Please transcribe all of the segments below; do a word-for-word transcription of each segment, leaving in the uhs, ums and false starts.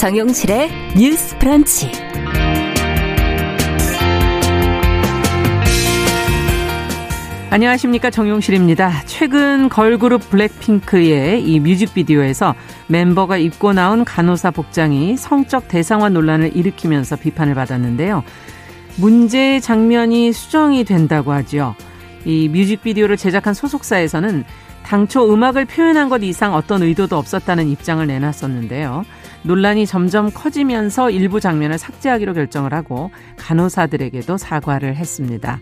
정용실의 뉴스 브런치. 안녕하십니까, 정용실입니다. 최근 걸그룹 블랙핑크의 이 뮤직비디오에서 멤버가 입고 나온 간호사 복장이 성적 대상화 논란을 일으키면서 비판을 받았는데요. 문제의 장면이 수정이 된다고 하죠. 이 뮤직비디오를 제작한 소속사에서는 당초 음악을 표현한 것 이상 어떤 의도도 없었다는 입장을 내놨었는데요. 논란이 점점 커지면서 일부 장면을 삭제하기로 결정을 하고 간호사들에게도 사과를 했습니다.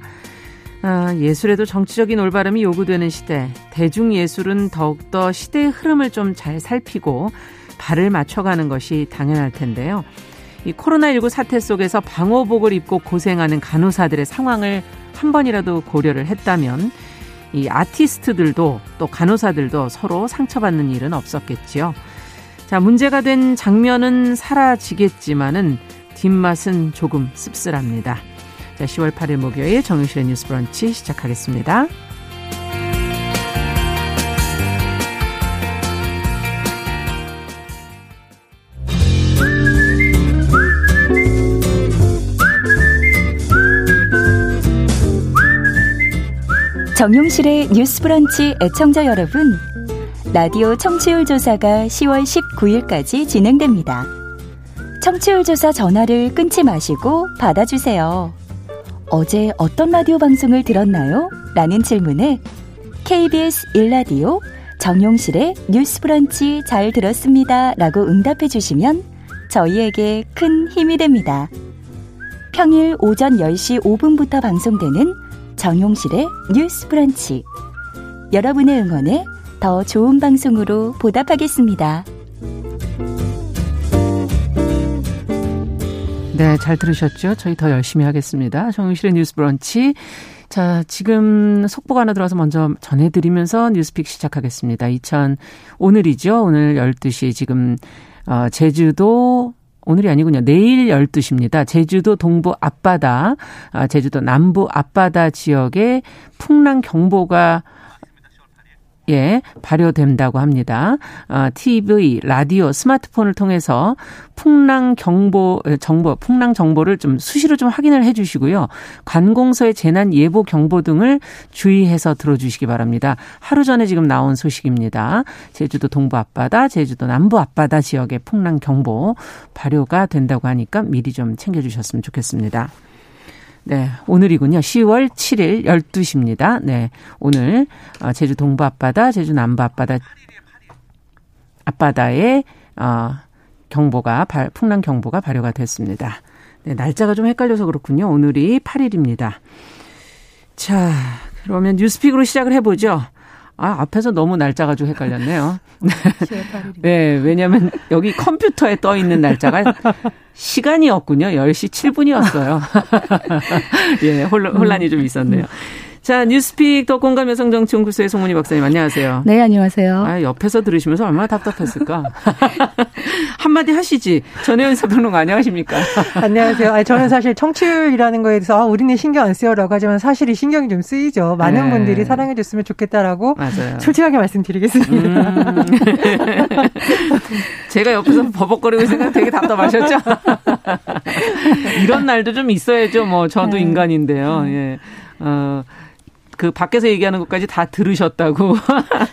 아, 예술에도 정치적인 올바름이 요구되는 시대, 대중예술은 더욱더 시대의 흐름을 좀 잘 살피고 발을 맞춰가는 것이 당연할 텐데요. 이 코로나십구 사태 속에서 방호복을 입고 고생하는 간호사들의 상황을 한 번이라도 고려를 했다면 이 아티스트들도 또 간호사들도 서로 상처받는 일은 없었겠지요. 자, 문제가 된 장면은 사라지겠지만은 뒷맛은 조금 씁쓸합니다. 자, 시월 팔일 목요일 정용실의 뉴스 브런치 시작하겠습니다. 정용실의 뉴스 브런치 애청자 여러분, 라디오 청취율 조사가 시월 십구일까지 진행됩니다. 청취율 조사 전화를 끊지 마시고 받아주세요. 어제 어떤 라디오 방송을 들었나요? 라는 질문에 케이비에스 일 라디오 정용실의 뉴스 브런치 잘 들었습니다. 라고 응답해 주시면 저희에게 큰 힘이 됩니다. 평일 오전 열 시 오 분부터 방송되는 정용실의 뉴스 브런치, 여러분의 응원에 더 좋은 방송으로 보답하겠습니다. 네, 잘 들으셨죠? 저희 더 열심히 하겠습니다. 정용실의 뉴스 브런치. 자, 지금 속보가 하나 들어와서 먼저 전해드리면서 뉴스픽 시작하겠습니다. 이천 오늘이죠. 오늘 열두 시 지금 어, 제주도 오늘이 아니군요. 내일 열두 시입니다. 제주도 동부 앞바다, 제주도 남부 앞바다 지역에 풍랑 경보가 예, 발효된다고 합니다. 아, 티비, 라디오, 스마트폰을 통해서 풍랑 경보, 정보, 풍랑 정보를 좀 수시로 좀 확인을 해 주시고요. 관공서의 재난 예보 경보 등을 주의해서 들어주시기 바랍니다. 하루 전에 지금 나온 소식입니다. 제주도 동부 앞바다, 제주도 남부 앞바다 지역에 풍랑 경보 발효가 된다고 하니까 미리 좀 챙겨주셨으면 좋겠습니다. 네, 오늘이군요. 시월 칠일 열두 시입니다. 네, 오늘 제주 동부 앞바다, 제주 남부 앞바다 앞바다에 경보가 풍랑 경보가 발효가 됐습니다. 네, 날짜가 좀 헷갈려서 그렇군요. 오늘이 팔일입니다. 자, 그러면 뉴스픽으로 시작을 해보죠. 아, 앞에서 너무 날짜가 좀 헷갈렸네요. 네, 왜냐면 여기 컴퓨터에 떠 있는 날짜가 시간이었군요. 열 시 칠 분이었어요. 예, 혼란이 좀 있었네요. 자, 뉴스픽 더 공감 여성 정치 연구소의 송문희 박사님, 안녕하세요. 네, 안녕하세요. 아, 옆에서 들으시면서 얼마나 답답했을까. 한마디 하시지. 전혜원 사평론가, 안녕하십니까? 안녕하세요. 아니, 저는 사실 청취율이라는 거에 대해서 아, 우리는 신경 안 쓰여라고 하지만 사실이 신경이 좀 쓰이죠. 많은 네. 분들이 사랑해 줬으면 좋겠다라고 맞아요. 솔직하게 말씀드리겠습니다. 음. 제가 옆에서 버벅거리고 있으니까 되게 답답하셨죠? 이런 날도 좀 있어야죠. 뭐 저도 네. 인간인데요. 예. 어. 그 밖에서 얘기하는 것까지 다 들으셨다고.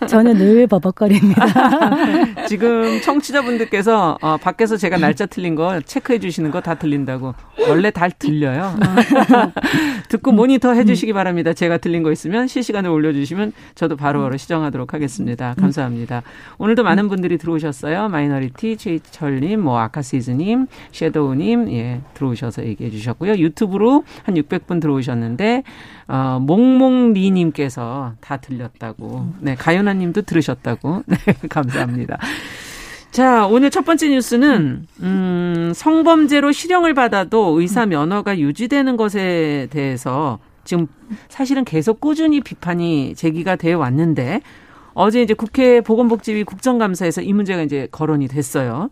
저는 늘 버벅거립니다. 지금 청취자분들께서 어, 밖에서 제가 날짜 틀린 거 체크해 주시는 거 다 들린다고. 원래 다 들려요. 듣고 모니터 해 주시기 바랍니다. 제가 틀린 거 있으면 실시간에 올려주시면 저도 바로바로 시정하도록 하겠습니다. 감사합니다. 오늘도 많은 분들이 들어오셨어요. 마이너리티, 최희철님, 뭐 아카시즈님, 섀도우님 예 들어오셔서 얘기해 주셨고요. 유튜브로 한 육백 분 들어오셨는데 어, 몽몽 리님께서 다 들렸다고. 네, 가연아님도 들으셨다고. 네, 감사합니다. 자, 오늘 첫 번째 뉴스는 음, 성범죄로 실형을 받아도 의사 면허가 유지되는 것에 대해서 지금 사실은 계속 꾸준히 비판이 제기가 되어 왔는데 어제 이제 국회 보건복지위 국정감사에서 이 문제가 이제 거론이 됐어요.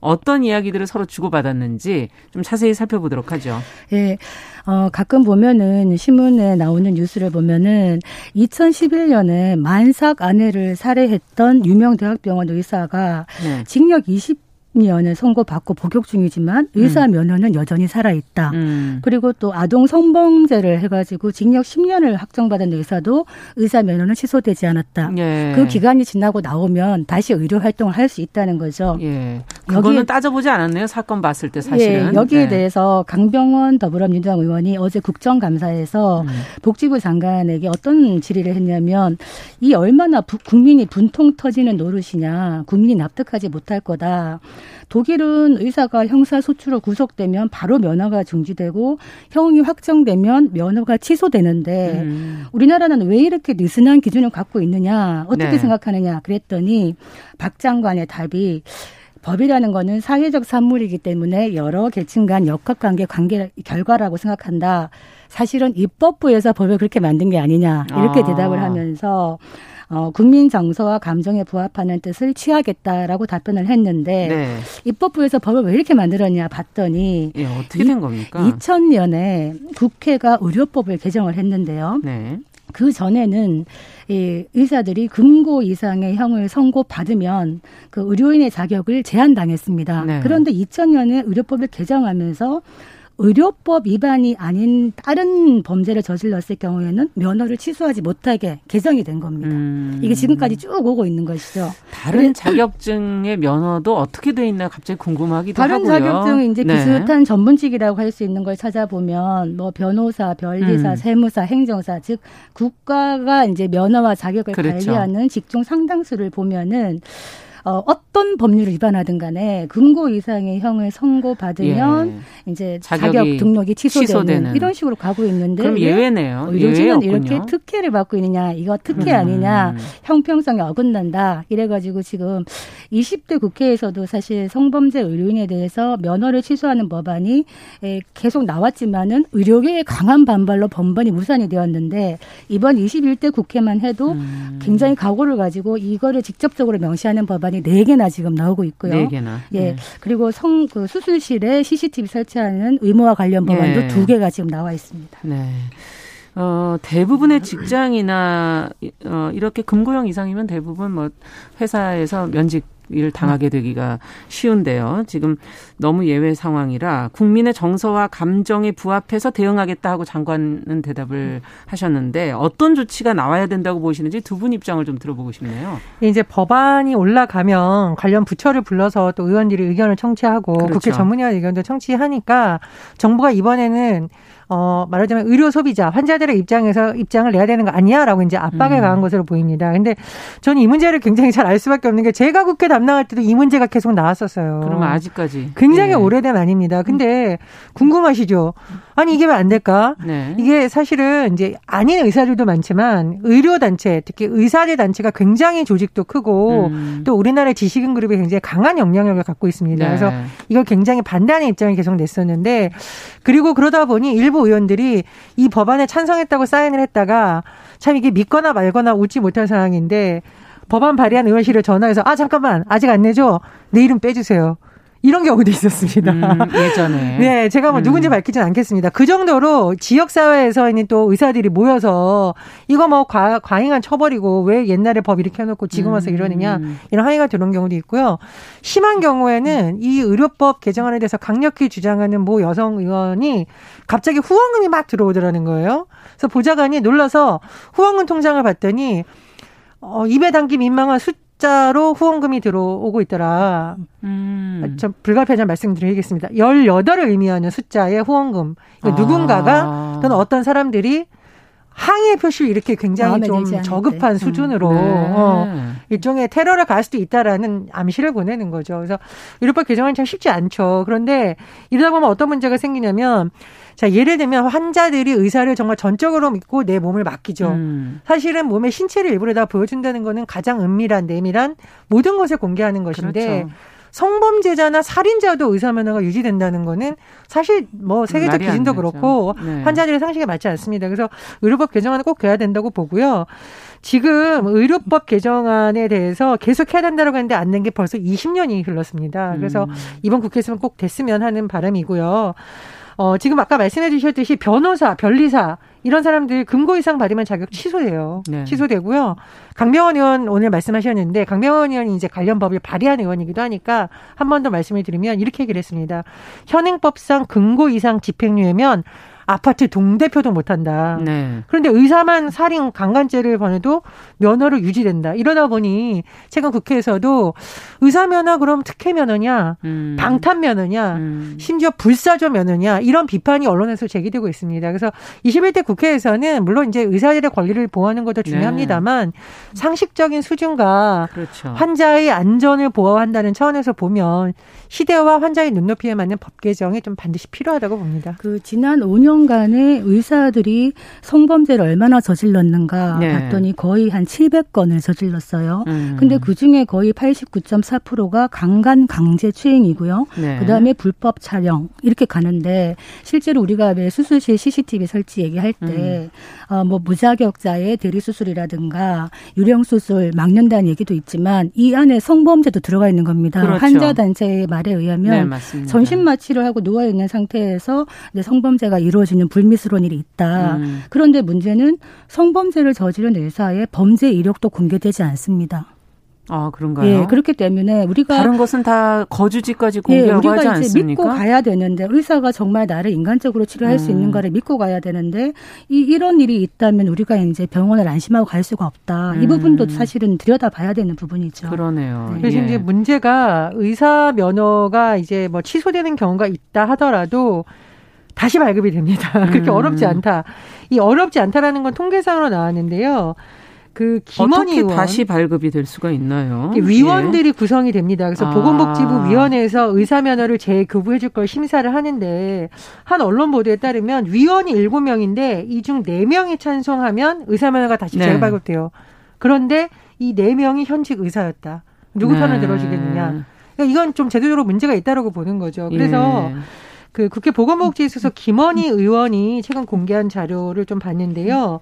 어떤 이야기들을 서로 주고받았는지 좀 자세히 살펴보도록 하죠. 예, 어, 가끔 보면은 신문에 나오는 뉴스를 보면은 이천십일 년에 만삭 아내를 살해했던 유명 대학병원 의사가 네. 징역 20 면허 선고받고 복역 중이지만 의사 음. 면허는 여전히 살아있다. 음. 그리고 또 아동 성범죄를 해가지고 징역 십 년을 확정받은 의사도 의사 면허는 취소되지 않았다. 예. 그 기간이 지나고 나오면 다시 의료 활동을 할 수 있다는 거죠. 예. 그거는 따져보지 않았네요. 사건 봤을 때 사실은. 예. 여기에 예. 대해서 강병원 더불어민주당 의원이 어제 국정감사에서 음. 복지부 장관에게 어떤 질의를 했냐면 이 얼마나 부, 국민이 분통 터지는 노릇이냐. 국민이 납득하지 못할 거다. 독일은 의사가 형사소추로 구속되면 바로 면허가 중지되고 형이 확정되면 면허가 취소되는데 음. 우리나라는 왜 이렇게 느슨한 기준을 갖고 있느냐 어떻게 네. 생각하느냐 그랬더니 박 장관의 답이 법이라는 거는 사회적 산물이기 때문에 여러 계층 간 역학관계 관계 결과라고 생각한다. 사실은 입법부에서 법을 그렇게 만든 게 아니냐 이렇게 아. 대답을 하면서 어, 국민 정서와 감정에 부합하는 뜻을 취하겠다라고 답변을 했는데 네. 입법부에서 법을 왜 이렇게 만들었냐 봤더니 예, 어떻게 된 겁니까? 이천 년에 국회가 의료법을 개정을 했는데요. 네. 그 전에는 이 의사들이 금고 이상의 형을 선고받으면 그 의료인의 자격을 제한당했습니다. 네. 그런데 이천 년에 의료법을 개정하면서 의료법 위반이 아닌 다른 범죄를 저질렀을 경우에는 면허를 취소하지 못하게 개정이 된 겁니다. 음. 이게 지금까지 쭉 오고 있는 것이죠. 다른 자격증의 면허도 어떻게 돼 있나 갑자기 궁금하기도 다른 하고요. 다른 자격증은 이제 네. 비슷한 전문직이라고 할 수 있는 걸 찾아보면 뭐 변호사, 변리사, 음. 세무사, 행정사 즉 국가가 이제 면허와 자격을 그렇죠. 관리하는 직종 상당수를 보면은 어, 어떤 법률을 위반하든 간에 금고 이상의 형을 선고받으면 예. 이제 자격 등록이 취소되는, 취소되는 이런 식으로 가고 있는데 그럼 예외네요. 요즘은 이렇게 특혜를 받고 있느냐 이거 특혜 음. 아니냐 형평성에 어긋난다 이래가지고 지금 이십 대 국회에서도 사실 성범죄 의료인에 대해서 면허를 취소하는 법안이 계속 나왔지만은 의료계의 강한 반발로 번번이 무산이 되었는데 이번 이십일 대 국회만 해도 음. 굉장히 각오를 가지고 이거를 직접적으로 명시하는 법안이 네 개나 지금 나오고 있고요. 네 개나. 예. 네. 그리고 성, 그 수술실에 씨씨티비 설치하는 의무와 관련 법안도 네. 두 개가 지금 나와 있습니다. 네. 어, 대부분의 직장이나 어, 이렇게 금고형 이상이면 대부분 뭐 회사에서 면직을 당하게 되기가 쉬운데요. 지금 너무 예외 상황이라 국민의 정서와 감정에 부합해서 대응하겠다 하고 장관은 대답을 하셨는데 어떤 조치가 나와야 된다고 보시는지 두 분 입장을 좀 들어보고 싶네요. 이제 법안이 올라가면 관련 부처를 불러서 또 의원들이 의견을 청취하고 그렇죠. 국회 전문위원 의견도 청취하니까 정부가 이번에는 어, 말하자면 의료 소비자, 환자들의 입장에서 입장을 내야 되는 거 아니야? 라고 이제 압박에 음. 강한 것으로 보입니다. 근데 저는 이 문제를 굉장히 잘 알 수밖에 없는 게 제가 국회 담당할 때도 이 문제가 계속 나왔었어요. 그러면 아직까지. 굉장히 네. 오래된 아닙니다. 근데 궁금하시죠? 아니, 이게 왜 안 될까? 네. 이게 사실은 이제 아닌 의사들도 많지만 의료단체, 특히 의사들 단체가 굉장히 조직도 크고 음. 또 우리나라의 지식인 그룹이 굉장히 강한 영향력을 갖고 있습니다. 네. 그래서 이걸 굉장히 반대하는 입장을 계속 냈었는데 그리고 그러다 보니 일부 의원들이 이 법안에 찬성했다고 사인을 했다가 참 이게 믿거나 말거나 웃지 못할 상황인데 법안 발의한 의원실을 전화해서 아 잠깐만 아직 안 내죠? 내 이름 빼주세요. 이런 경우도 있었습니다. 음, 예전에. 네, 제가 뭐 음. 누군지 밝히진 않겠습니다. 그 정도로 지역사회에서 있는 또 의사들이 모여서 이거 뭐 과, 과잉한 처벌이고 왜 옛날에 법 이렇게 해놓고 지금 와서 이러느냐 이런 항의가 들어온 경우도 있고요. 심한 경우에는 이 의료법 개정안에 대해서 강력히 주장하는 모 여성 의원이 갑자기 후원금이 막 들어오더라는 거예요. 그래서 보좌관이 놀라서 후원금 통장을 봤더니 어, 입에 담기 민망한 숫 자로 후원금이 들어오고 있더라. 음. 좀 불가피하지만 말씀드리겠습니다. 열여덟을 의미하는 숫자의 후원금. 그러니까 아. 누군가가 또는 어떤 사람들이 항의 표시를 이렇게 굉장히 좀 저급한 때. 수준으로 음. 네. 어, 일종의 테러를 가할 수도 있다라는 암시를 보내는 거죠. 그래서 의료법 개정안이 참 쉽지 않죠. 그런데 이러다 보면 어떤 문제가 생기냐면 자, 예를 들면 환자들이 의사를 정말 전적으로 믿고 내 몸을 맡기죠. 음. 사실은 몸의 신체를 일부러 다 보여준다는 거는 가장 은밀한, 내밀한 모든 것을 공개하는 것인데 그렇죠. 성범죄자나 살인자도 의사 면허가 유지된다는 거는 사실 뭐 세계적 기준도 그렇고 네. 환자들의 상식에 맞지 않습니다. 그래서 의료법 개정안은 꼭 돼야 된다고 보고요. 지금 의료법 개정안에 대해서 계속 해야 된다고 했는데 안 된 게 벌써 이십 년이 흘렀습니다. 그래서 이번 국회에서는 꼭 됐으면 하는 바람이고요. 어, 지금 아까 말씀해 주셨듯이 변호사, 변리사 이런 사람들 금고 이상 받으면 자격 취소돼요. 네. 취소되고요. 강병원 의원 오늘 말씀하셨는데 강병원 의원이 이제 관련 법을 발의한 의원이기도 하니까 한 번 더 말씀을 드리면 이렇게 얘기를 했습니다. 현행법상 금고 이상 집행유예면 아파트 동대표도 못한다. 네. 그런데 의사만 살인 강간죄를 범해도 면허로 유지된다. 이러다 보니 최근 국회에서도 의사 면허 그럼 특혜 면허냐, 음. 방탄 면허냐, 음. 심지어 불사조 면허냐 이런 비판이 언론에서 제기되고 있습니다. 그래서 이십일 대 국회에서는 물론 이제 의사들의 권리를 보호하는 것도 중요합니다만 네. 상식적인 수준과 그렇죠. 환자의 안전을 보호한다는 차원에서 보면 시대와 환자의 눈높이에 맞는 법 개정이 좀 반드시 필요하다고 봅니다. 그 지난 오 년 간에 의사들이 성범죄를 얼마나 저질렀는가 네. 봤더니 거의 한 칠백 건을 저질렀어요. 음. 근데 그중에 거의 팔십구 점 사 퍼센트가 강간 강제 추행이고요. 네. 그다음에 불법 촬영 이렇게 가는데 실제로 우리가 왜 수술실 씨씨티비 설치 얘기할 때 뭐 음. 어, 무자격자의 대리수술이라든가 유령수술 막는다는 얘기도 있지만 이 안에 성범죄도 들어가 있는 겁니다. 그렇죠. 환자단체의 말에 의하면 네, 전신마취를 하고 누워있는 상태에서 이제 성범죄가 이루어지는 지는 불미스러운 일이 있다. 음. 그런데 문제는 성범죄를 저지른 의사의 범죄 이력도 공개되지 않습니다. 아, 그런가요? 예, 그렇기 때문에 우리가. 다른 것은 다 거주지까지 공개하고 예, 하지 않습니까? 우리가 이제 믿고 가야 되는데, 의사가 정말 나를 인간적으로 치료할 음. 수 있는가를 믿고 가야 되는데, 이, 이런 일이 있다면 우리가 이제 병원을 안심하고 갈 수가 없다. 음. 이 부분도 사실은 들여다 봐야 되는 부분이죠. 그러네요. 네. 그래서 예. 이제 문제가 의사 면허가 이제 뭐 취소되는 경우가 있다 하더라도, 다시 발급이 됩니다. 그렇게 음. 어렵지 않다. 이 어렵지 않다라는 건 통계상으로 나왔는데요. 그 김원희 어떻게 의원. 다시 발급이 될 수가 있나요? 위원들이 예. 구성이 됩니다. 그래서 아. 보건복지부 위원회에서 의사 면허를 재교부해 줄 걸 심사를 하는데 한 언론 보도에 따르면 위원이 일곱 명인데 이 중 네 명이 찬성하면 의사 면허가 다시 네. 재발급돼요. 그런데 이 네 명이 현직 의사였다. 누구 네. 편을 들어주겠느냐. 그러니까 이건 좀 제도적으로 문제가 있다고 보는 거죠. 그래서 예. 그 국회 보건복지위 소속 김원희 의원이 최근 공개한 자료를 좀 봤는데요.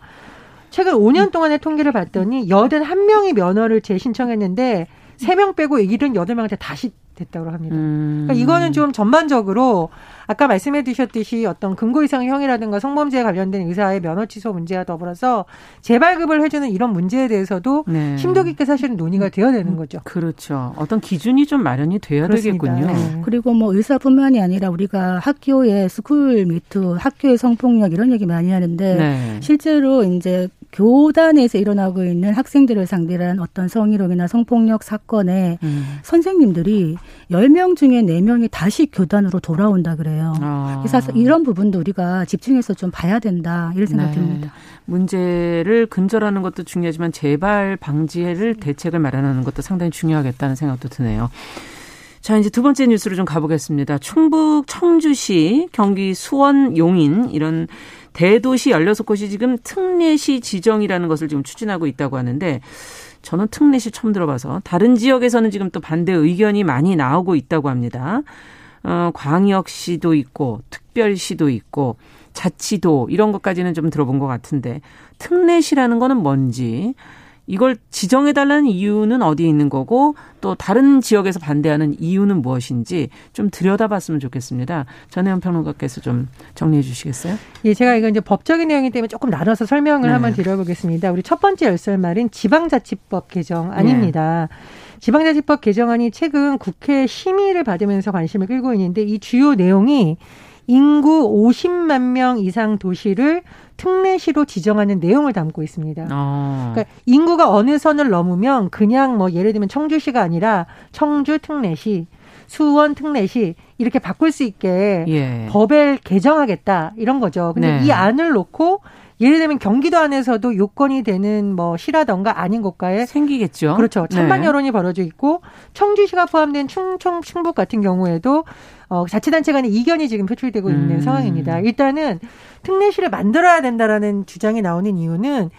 최근 오 년 동안의 통계를 봤더니 팔십일 명이 면허를 재신청했는데 세 명 빼고 칠십팔 명한테 다시 됐다고 합니다. 그러니까 이거는 좀 전반적으로 아까 말씀해 주셨듯이 어떤 금고 이상의 형이라든가 성범죄에 관련된 의사의 면허 취소 문제와 더불어서 재발급을 해주는 이런 문제에 대해서도 네. 심도 깊게 사실은 논의가 되어야 되는 거죠. 그렇죠. 어떤 기준이 좀 마련이 돼야 그렇습니다. 되겠군요. 네. 그리고 뭐 의사뿐만이 아니라 우리가 학교의 스쿨 미투, 학교의 성폭력 이런 얘기 많이 하는데 네. 실제로 이제 교단에서 일어나고 있는 학생들을 상대로 한 어떤 성희롱이나 성폭력 사건에 음. 선생님들이 열 명 중에 네 명이 다시 교단으로 돌아온다 그래요. 아. 그래서 이런 부분도 우리가 집중해서 좀 봐야 된다 이런 생각 네. 듭니다. 문제를 근절하는 것도 중요하지만 재발 방지를 대책을 마련하는 것도 상당히 중요하겠다는 생각도 드네요. 자, 이제 두 번째 뉴스로 좀 가보겠습니다. 충북 청주시, 경기 수원, 용인 이런 대도시 열여섯 곳이 지금 특례시 지정이라는 것을 지금 추진하고 있다고 하는데 저는 특례시 처음 들어봐서 다른 지역에서는 지금 또 반대 의견이 많이 나오고 있다고 합니다. 어, 광역시도 있고 특별시도 있고 자치도 이런 것까지는 좀 들어본 것 같은데 특례시라는 거는 뭔지 이걸 지정해달라는 이유는 어디에 있는 거고 또 다른 지역에서 반대하는 이유는 무엇인지 좀 들여다봤으면 좋겠습니다. 전혜원 평론가께서 좀 정리해 주시겠어요? 예, 제가 이거 이제 법적인 내용이기 때문에 조금 나눠서 설명을 네. 한번 드려보겠습니다. 우리 첫 번째 열쇠말은 지방자치법 개정 아닙니다. 네. 지방자치법 개정안이 최근 국회 심의를 받으면서 관심을 끌고 있는데 이 주요 내용이 인구 오십만 명 이상 도시를 특례시로 지정하는 내용을 담고 있습니다. 아. 그러니까 인구가 어느 선을 넘으면 그냥 뭐 예를 들면 청주시가 아니라 청주 특례시, 수원 특례시 이렇게 바꿀 수 있게 예. 법을 개정하겠다 이런 거죠. 근데 네. 이 안을 놓고 예를 들면 경기도 안에서도 요건이 되는 뭐 시라던가 아닌 곳과에 생기겠죠. 그렇죠. 찬반 네. 여론이 벌어져 있고 청주시가 포함된 충청, 충북 같은 경우에도 어, 자치단체 간의 이견이 지금 표출되고 있는 음. 상황입니다. 일단은 특례시를 만들어야 된다라는 주장이 나오는 이유는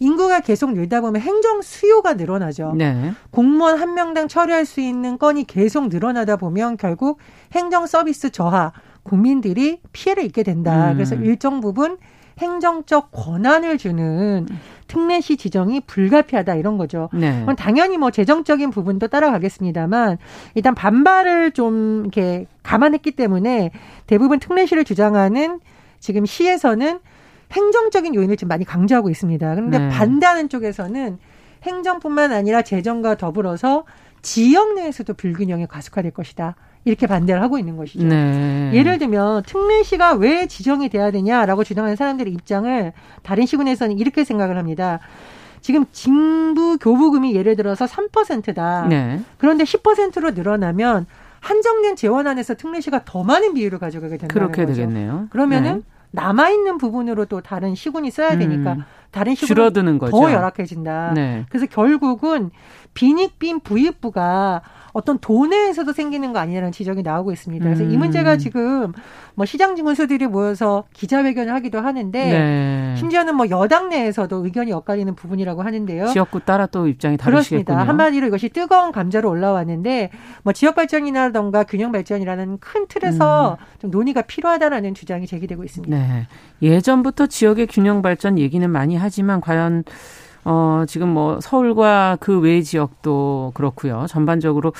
인구가 계속 늘다 보면 행정 수요가 늘어나죠. 네. 공무원 한 명당 처리할 수 있는 건이 계속 늘어나다 보면 결국 행정 서비스 저하, 국민들이 피해를 입게 된다. 음. 그래서 일정 부분 행정적 권한을 주는 특례시 지정이 불가피하다 이런 거죠. 네. 그건 당연히 뭐 재정적인 부분도 따라가겠습니다만 일단 반발을 좀 이렇게 감안했기 때문에 대부분 특례시를 주장하는 지금 시에서는 행정적인 요인을 지금 많이 강조하고 있습니다. 그런데 네. 반대하는 쪽에서는 행정뿐만 아니라 재정과 더불어서 지역 내에서도 불균형이 가속화될 것이다. 이렇게 반대를 하고 있는 것이죠. 네. 예를 들면 특례시가 왜 지정이 돼야 되냐라고 주장하는 사람들의 입장을 다른 시군에서는 이렇게 생각을 합니다. 지금 징부 교부금이 예를 들어서 삼 퍼센트다. 네. 그런데 십 퍼센트로 늘어나면 한정된 재원 안에서 특례시가 더 많은 비율을 가져가게 된다는 그렇게 거죠. 그렇게 되겠네요. 그러면은 네. 남아있는 부분으로 또 다른 시군이 써야 되니까 음, 다른 시군이 줄어드는 거죠. 더 열악해진다. 네. 그래서 결국은 빈익빈 부익부가 어떤 도내에서도 생기는 거 아니냐는 지적이 나오고 있습니다. 그래서 음. 이 문제가 지금 뭐 시장 직원수들이 모여서 기자회견을 하기도 하는데 네. 심지어는 뭐 여당 내에서도 의견이 엇갈리는 부분이라고 하는데요. 지역구 따라 또 입장이 다르시겠군요. 그렇습니다. 한마디로 이것이 뜨거운 감자로 올라왔는데 뭐 지역 발전이라던가 균형 발전이라는 큰 틀에서 음. 좀 논의가 필요하다라는 주장이 제기되고 있습니다. 네. 예전부터 지역의 균형 발전 얘기는 많이 하지만 과연 어, 지금 뭐 서울과 그 외의 지역도 그렇고요. 전반적으로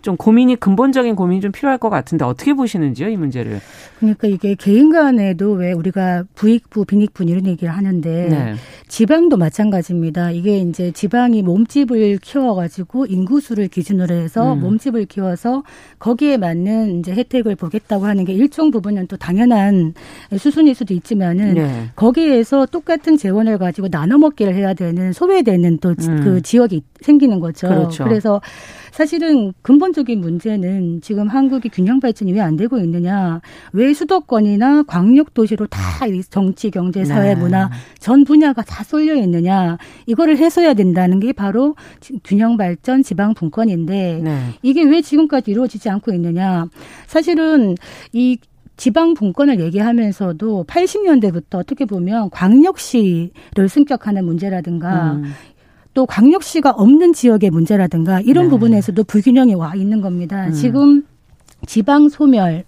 좀 고민이 근본적인 고민이 좀 필요할 것 같은데 어떻게 보시는지요, 이 문제를? 그러니까 이게 개인 간에도 왜 우리가 부익부, 빈익부 이런 얘기를 하는데 네. 지방도 마찬가지입니다. 이게 이제 지방이 몸집을 키워가지고 인구수를 기준으로 해서 음. 몸집을 키워서 거기에 맞는 이제 혜택을 보겠다고 하는 게 일정 부분은 또 당연한 수순일 수도 있지만은 네. 거기에서 똑같은 재원을 가지고 나눠 먹기를 해야 되는 소외되는 또 그 음. 지역이 생기는 거죠. 그렇죠. 그래서 사실은 근본적인 문제는 지금 한국이 균형 발전이 왜 안 되고 있느냐. 왜 수도권이나 광역도시로 다 정치, 경제, 사회, 네. 문화 전 분야가 다 쏠려 있느냐. 이거를 해소해야 된다는 게 바로 균형 발전 지방 분권인데 네. 이게 왜 지금까지 이루어지지 않고 있느냐. 사실은 이 지방 분권을 얘기하면서도 팔십 년대부터 어떻게 보면 광역시를 승격하는 문제라든가 음. 또 광역시가 없는 지역의 문제라든가 이런 네. 부분에서도 불균형이 와 있는 겁니다. 음. 지금 지방 소멸,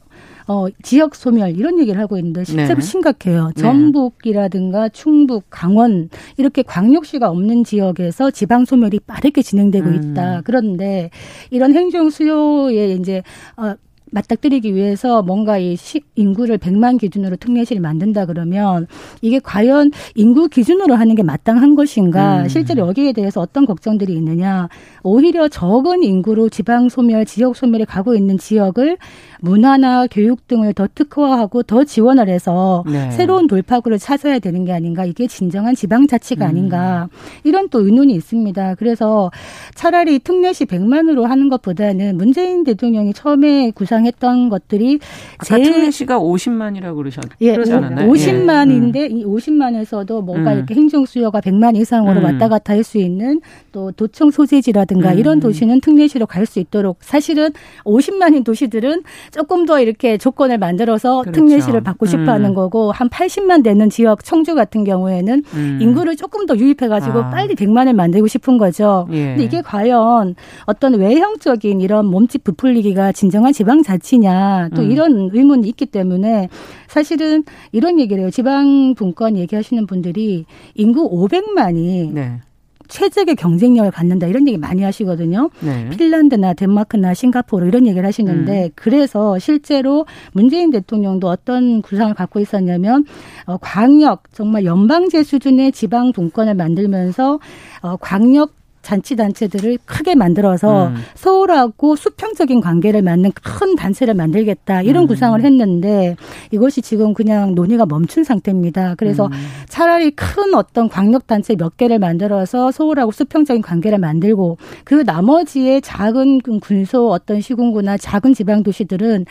어, 지역 소멸 이런 얘기를 하고 있는데 실제로 네. 심각해요. 네. 전북이라든가 충북, 강원 이렇게 광역시가 없는 지역에서 지방 소멸이 빠르게 진행되고 음. 있다. 그런데 이런 행정 수요에 이제 어, 맞닥뜨리기 위해서 뭔가 이 시, 인구를 백만 기준으로 특례시를 만든다 그러면 이게 과연 인구 기준으로 하는 게 마땅한 것인가 음. 실제로 여기에 대해서 어떤 걱정들이 있느냐. 오히려 적은 인구로 지방 소멸, 지역 소멸이 가고 있는 지역을 문화나 교육 등을 더 특화하고 더 지원을 해서 네. 새로운 돌파구를 찾아야 되는 게 아닌가. 이게 진정한 지방자치가 음. 아닌가. 이런 또 의논이 있습니다. 그래서 차라리 특례시 백만으로 하는 것보다는 문재인 대통령이 처음에 구상 했던 것들이 아까 특례시가 오십만이라고 그러셨, 예, 그러지 않았나요? 오십만인데 예. 이 오십만에서도 뭔가 음. 이렇게 행정 수요가 백만 이상으로 음. 왔다 갔다 할 수 있는 또 도청 소재지라든가 음. 이런 도시는 특례시로 갈 수 있도록 사실은 오십만인 도시들은 조금 더 이렇게 조건을 만들어서 그렇죠. 특례시를 받고 음. 싶어하는 거고 한 팔십만 되는 지역 청주 같은 경우에는 음. 인구를 조금 더 유입해가지고 아. 빨리 백만을 만들고 싶은 거죠. 예. 근데 이게 과연 어떤 외형적인 이런 몸집 부풀리기가 진정한 지방 자치냐 또 음. 이런 의문이 있기 때문에 사실은 이런 얘기를 해요. 지방 분권 얘기하시는 분들이 인구 오백만이 네. 최적의 경쟁력을 갖는다 이런 얘기 많이 하시거든요. 네. 핀란드나 덴마크나 싱가포르 이런 얘기를 하시는데 음. 그래서 실제로 문재인 대통령도 어떤 구상을 갖고 있었냐면 어, 광역 정말 연방제 수준의 지방 분권을 만들면서 어, 광역 잔치단체들을 크게 만들어서 음. 서울하고 수평적인 관계를 맺는 큰 단체를 만들겠다. 이런 음. 구상을 했는데 이것이 지금 그냥 논의가 멈춘 상태입니다. 그래서 음. 차라리 큰 어떤 광역단체 몇 개를 만들어서 서울하고 수평적인 관계를 만들고 그 나머지의 작은 군소 어떤 시군구나 작은 지방도시들은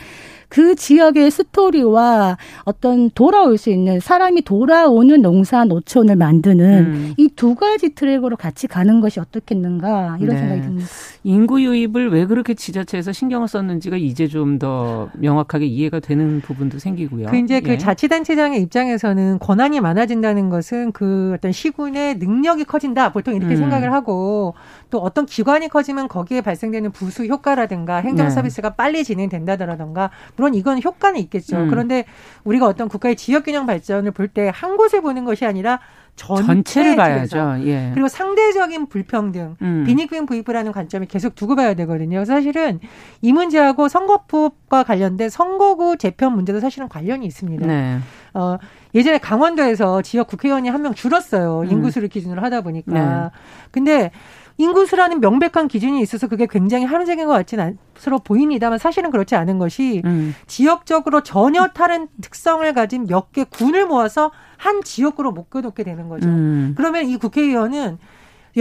그 지역의 스토리와 어떤 돌아올 수 있는 사람이 돌아오는 농사 노촌을 만드는 음. 이 두 가지 트랙으로 같이 가는 것이 어떻겠는가 이런 네. 생각이 듭니다. 인구 유입을 왜 그렇게 지자체에서 신경을 썼는지가 이제 좀 더 명확하게 이해가 되는 부분도 생기고요. 그 이제 예. 그 자치단체장의 입장에서는 권한이 많아진다는 것은 그 어떤 시군의 능력이 커진다 보통 이렇게 음. 생각을 하고 또 어떤 기관이 커지면 거기에 발생되는 부수 효과라든가 행정 네. 서비스가 빨리 진행된다더라든가 물론 물론 이건 효과는 있겠죠. 음. 그런데 우리가 어떤 국가의 지역균형 발전을 볼 때 한 곳을 보는 것이 아니라 전체 전체를 봐야죠. 예. 그리고 상대적인 불평등, 음. 빈익빈 부익부라는 관점을 계속 두고 봐야 되거든요. 사실은 이 문제하고 선거법과 관련된 선거구 재편 문제도 사실은 관련이 있습니다. 네. 어, 예전에 강원도에서 지역 국회의원이 한 명 줄었어요. 음. 인구수를 기준으로 하다 보니까. 네. 근데 인구수라는 명백한 기준이 있어서 그게 굉장히 합리적인 것 같지는 않으로 보입니다만 사실은 그렇지 않은 것이 음. 지역적으로 전혀 다른 특성을 가진 몇 개 군을 모아서 한 지역구로 묶어놓게 되는 거죠. 음. 그러면 이 국회의원은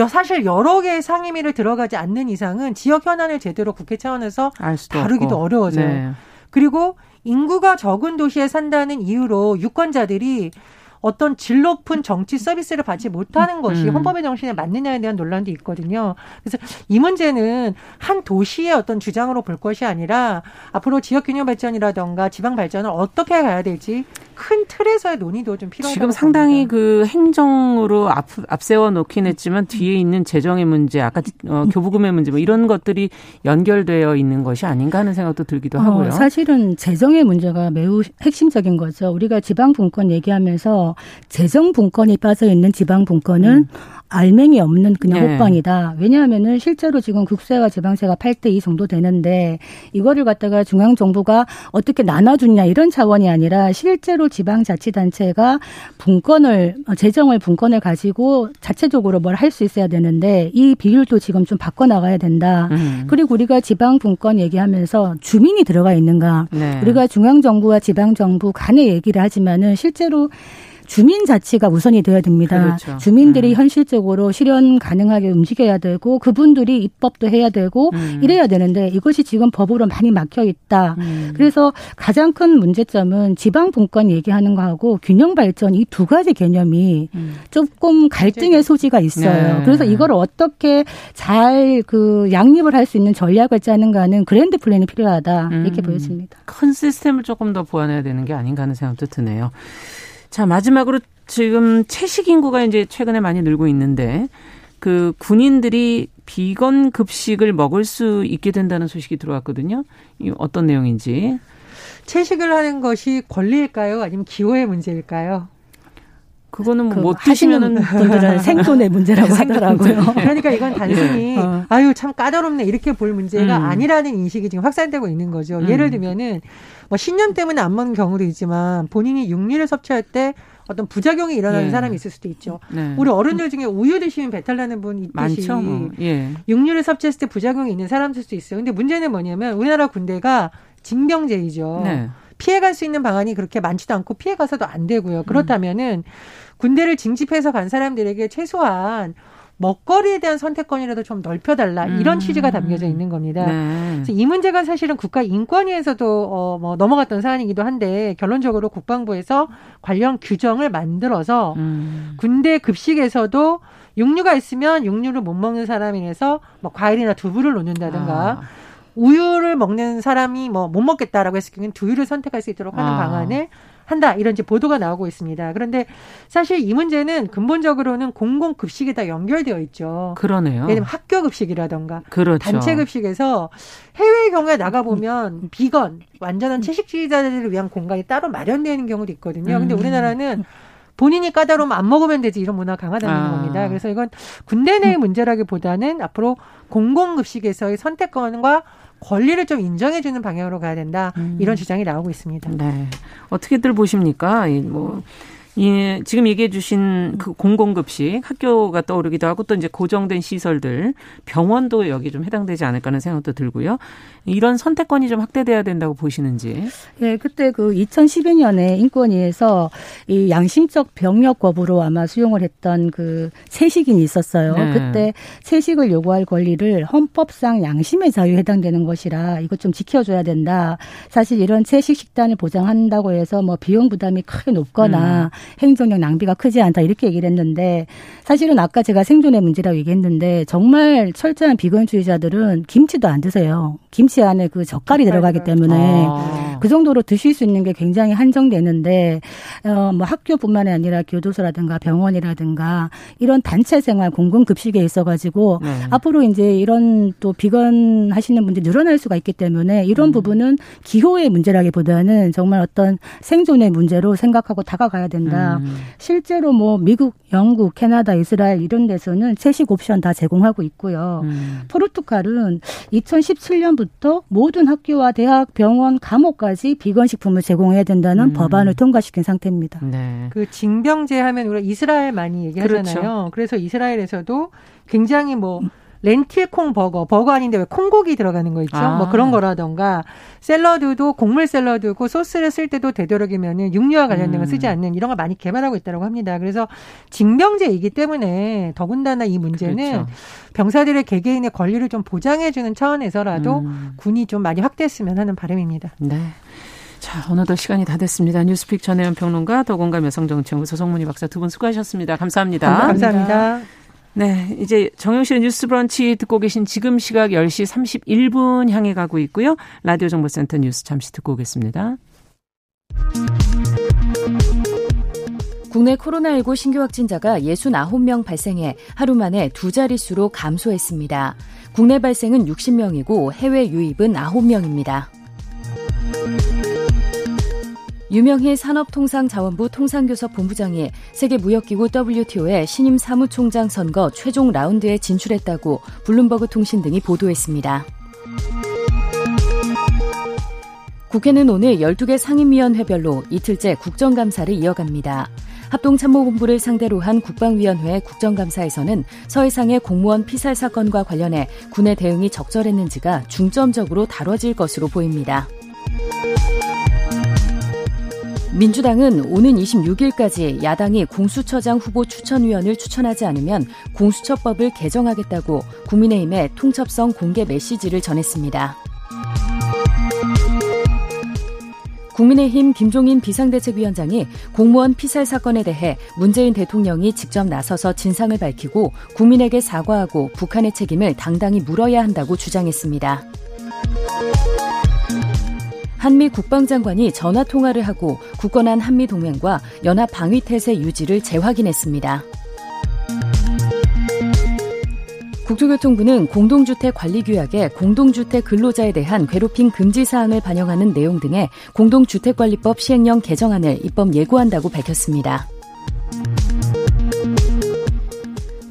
사실 여러 개의 상임위를 들어가지 않는 이상은 지역 현안을 제대로 국회 차원에서 다루기도 없고. 어려워져요. 네. 그리고 인구가 적은 도시에 산다는 이유로 유권자들이 어떤 질 높은 정치 서비스를 받지 못하는 것이 헌법의 정신에 맞느냐에 대한 논란도 있거든요. 그래서 이 문제는 한 도시의 어떤 주장으로 볼 것이 아니라 앞으로 지역균형 발전이라든가 지방 발전을 어떻게 가야 될지 큰 틀에서의 논의도 좀 필요하다고 지금 상당히 겁니다. 그 행정으로 앞, 앞세워 놓긴 했지만 뒤에 있는 재정의 문제, 아까 어, 교부금의 문제 뭐 이런 것들이 연결되어 있는 것이 아닌가 하는 생각도 들기도 하고요. 어, 사실은 재정의 문제가 매우 핵심적인 거죠. 우리가 지방분권 얘기하면서 재정 분권이 빠져 있는 지방 분권은 음. 알맹이 없는 그냥 네. 호빵이다. 왜냐하면은 실제로 지금 국세와 지방세가 팔 대 이 정도 되는데 이거를 갖다가 중앙 정부가 어떻게 나눠주냐 이런 차원이 아니라 실제로 지방 자치단체가 분권을 재정을 분권을 가지고 자체적으로 뭘 할 수 있어야 되는데 이 비율도 지금 좀 바꿔 나가야 된다. 음. 그리고 우리가 지방 분권 얘기하면서 주민이 들어가 있는가? 네. 우리가 중앙 정부와 지방 정부 간의 얘기를 하지만은 실제로 주민 자치가 우선이 되어야 됩니다. 그렇죠. 주민들이 음. 현실적으로 실현 가능하게 움직여야 되고 그분들이 입법도 해야 되고 음. 이래야 되는데 이것이 지금 법으로 많이 막혀 있다. 음. 그래서 가장 큰 문제점은 지방 분권 얘기하는 거하고 균형 발전 이 두 가지 개념이 음. 조금 갈등의 소지가 있어요. 네. 그래서 이걸 어떻게 잘 그 양립을 할 수 있는 전략을 짜는가는 그랜드 플랜이 필요하다. 음. 이렇게 보여집니다. 큰 시스템을 조금 더 보완해야 되는 게 아닌가 하는 생각도 드네요. 자, 마지막으로 지금 채식 인구가 이제 최근에 많이 늘고 있는데 그 군인들이 비건 급식을 먹을 수 있게 된다는 소식이 들어왔거든요. 이 어떤 내용인지. 채식을 하는 것이 권리일까요? 아니면 기호의 문제일까요? 그거는 그 못 드시면은 분들은 생존의 문제라고 하더라고요. 그러니까 이건 단순히 예. 어. 아유 참 까다롭네 이렇게 볼 문제가 음. 아니라는 인식이 지금 확산되고 있는 거죠. 음. 예를 들면은 뭐 신념 때문에 안 먹는 경우도 있지만 본인이 육류를 섭취할 때 어떤 부작용이 일어나는 예. 사람이 있을 수도 있죠. 네. 우리 어른들 중에 우유 드시면 배탈 나는 분 있듯이 많죠. 예. 육류를 섭취했을 때 부작용이 있는 사람도 있을 수도 있어요. 근데 문제는 뭐냐면 우리나라 군대가 징병제이죠. 네. 피해갈 수 있는 방안이 그렇게 많지도 않고 피해가서도 안 되고요. 그렇다면은 군대를 징집해서 간 사람들에게 최소한 먹거리에 대한 선택권이라도 좀 넓혀달라 이런 음. 취지가 담겨져 있는 겁니다. 네. 그래서 이 문제가 사실은 국가인권위에서도 어 뭐 넘어갔던 사안이기도 한데 결론적으로 국방부에서 관련 규정을 만들어서 음. 군대 급식에서도 육류가 있으면 육류를 못 먹는 사람에 대해서 뭐 과일이나 두부를 놓는다든가 아. 우유를 먹는 사람이 뭐 못 먹겠다라고 했을 경우는 두유를 선택할 수 있도록 하는 아. 방안을 한다 이런 이제 보도가 나오고 있습니다. 그런데 사실 이 문제는 근본적으로는 공공급식에 다 연결되어 있죠. 그러네요. 예를 들면 학교급식이라든가 그렇죠. 단체급식에서 해외의 경우에 나가보면 비건, 완전한 채식주의자들을 위한 공간이 따로 마련되는 경우도 있거든요. 그런데 우리나라는 본인이 까다로우면 안 먹으면 되지 이런 문화가 강하다는 아. 겁니다. 그래서 이건 군대 내의 문제라기보다는 앞으로 공공급식에서의 선택권과 권리를 좀 인정해 주는 방향으로 가야 된다. 음. 이런 주장이 나오고 있습니다. 네. 어떻게들 보십니까? 이 뭐 예, 지금 얘기해 주신 그 공공급식, 학교가 떠오르기도 하고 또 이제 고정된 시설들, 병원도 여기 좀 해당되지 않을까 하는 생각도 들고요. 이런 선택권이 좀 확대돼야 된다고 보시는지. 예, 그때 그 이천십이 년에 인권위에서 이 양심적 병역 거부로 아마 수용을 했던 그 채식인이 있었어요. 네. 그때 채식을 요구할 권리를 헌법상 양심의 자유에 해당되는 것이라 이것 좀 지켜줘야 된다. 사실 이런 채식 식단을 보장한다고 해서 뭐 비용 부담이 크게 높거나 음. 행정력 낭비가 크지 않다 이렇게 얘기를 했는데 사실은 아까 제가 생존의 문제라고 얘기했는데 정말 철저한 비건주의자들은 김치도 안 드세요. 김치 안에 그 젓갈이 들어가기 때문에 아. 그 정도로 드실 수 있는 게 굉장히 한정되는데 어, 뭐 학교뿐만이 아니라 교도소라든가 병원이라든가 이런 단체 생활 공공급식에 있어가지고 네. 앞으로 이제 이런 또 비건 하시는 분들이 늘어날 수가 있기 때문에 이런 음. 부분은 기호의 문제라기보다는 정말 어떤 생존의 문제로 생각하고 다가가야 된다. 음. 실제로 뭐 미국, 영국, 캐나다, 이스라엘 이런 데서는 채식 옵션 다 제공하고 있고요. 음. 포르투갈은 이천십칠 년부터 모든 학교와 대학, 병원, 감옥까지 비건 식품을 제공해야 된다는 음. 법안을 통과시킨 상태입니다. 네. 그 징병제 하면 우리가 이스라엘 많이 얘기하잖아요. 그렇죠. 그래서 이스라엘에서도 굉장히 뭐 렌틸콩 버거, 버거 아닌데 왜 콩고기 들어가는 거 있죠? 아. 뭐 그런 거라던가 샐러드도 곡물 샐러드고 소스를 쓸 때도 되도록이면 육류와 관련된 음. 거 쓰지 않는 이런 걸 많이 개발하고 있다고 합니다. 그래서 징병제이기 때문에 더군다나 이 문제는 그렇죠. 병사들의 개개인의 권리를 좀 보장해 주는 차원에서라도 음. 군이 좀 많이 확대했으면 하는 바람입니다. 네. 자, 어느덧 시간이 다 됐습니다. 뉴스픽 전혜원 평론가, 더공감 여성정치연구소 송문희 박사 두 분 수고하셨습니다. 감사합니다. 감사합니다. 감사합니다. 네, 이제 정영실의 뉴스 브런치 듣고 계신 지금 시각 열 시 삼십일 분 향해 가고 있고요. 라디오 정보센터 뉴스 잠시 듣고 오겠습니다. 국내 코로나십구 신규 확진자가 육십구 명 발생해 하루 만에 두 자릿수로 감소했습니다. 국내 발생은 육십 명이고 해외 유입은 아홉 명입니다. 유명희 산업통상자원부 통상교섭본부장이 세계무역기구 더블유티오의 신임 사무총장 선거 최종 라운드에 진출했다고 블룸버그 통신 등이 보도했습니다. 국회는 오늘 열두 개 상임위원회별로 이틀째 국정감사를 이어갑니다. 합동참모본부를 상대로 한 국방위원회 국정감사에서는 서해상의 공무원 피살 사건과 관련해 군의 대응이 적절했는지가 중점적으로 다뤄질 것으로 보입니다. 민주당은 오는 이십육 일까지 야당이 공수처장 후보 추천위원을 추천하지 않으면 공수처법을 개정하겠다고 국민의힘에 통첩성 공개 메시지를 전했습니다. 국민의힘 김종인 비상대책위원장이 공무원 피살 사건에 대해 문재인 대통령이 직접 나서서 진상을 밝히고 국민에게 사과하고 북한의 책임을 당당히 물어야 한다고 주장했습니다. 한미 국방장관이 전화통화를 하고 굳건한 한미동맹과 연합방위태세 유지를 재확인했습니다. 국토교통부는 공동주택관리규약에 공동주택 근로자에 대한 괴롭힘 금지 사항을 반영하는 내용 등의 공동주택관리법 시행령 개정안을 입법 예고한다고 밝혔습니다.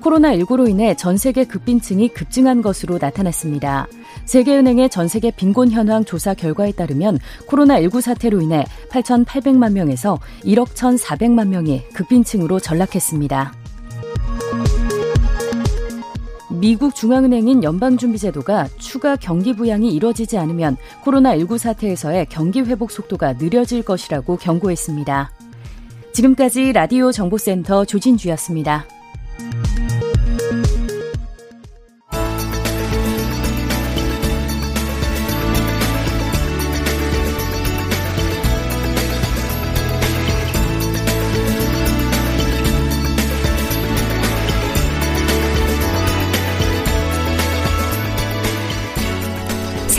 코로나십구로 인해 전 세계 급빈층이 급증한 것으로 나타났습니다. 세계은행의 전 세계 빈곤 현황 조사 결과에 따르면 코로나십구 사태로 인해 팔천팔백만 명에서 일억 천사백만 명이 급빈층으로 전락했습니다. 미국 중앙은행인 연방준비제도가 추가 경기 부양이 이뤄지지 않으면 코로나십구 사태에서의 경기 회복 속도가 느려질 것이라고 경고했습니다. 지금까지 라디오 정보센터 조진주였습니다.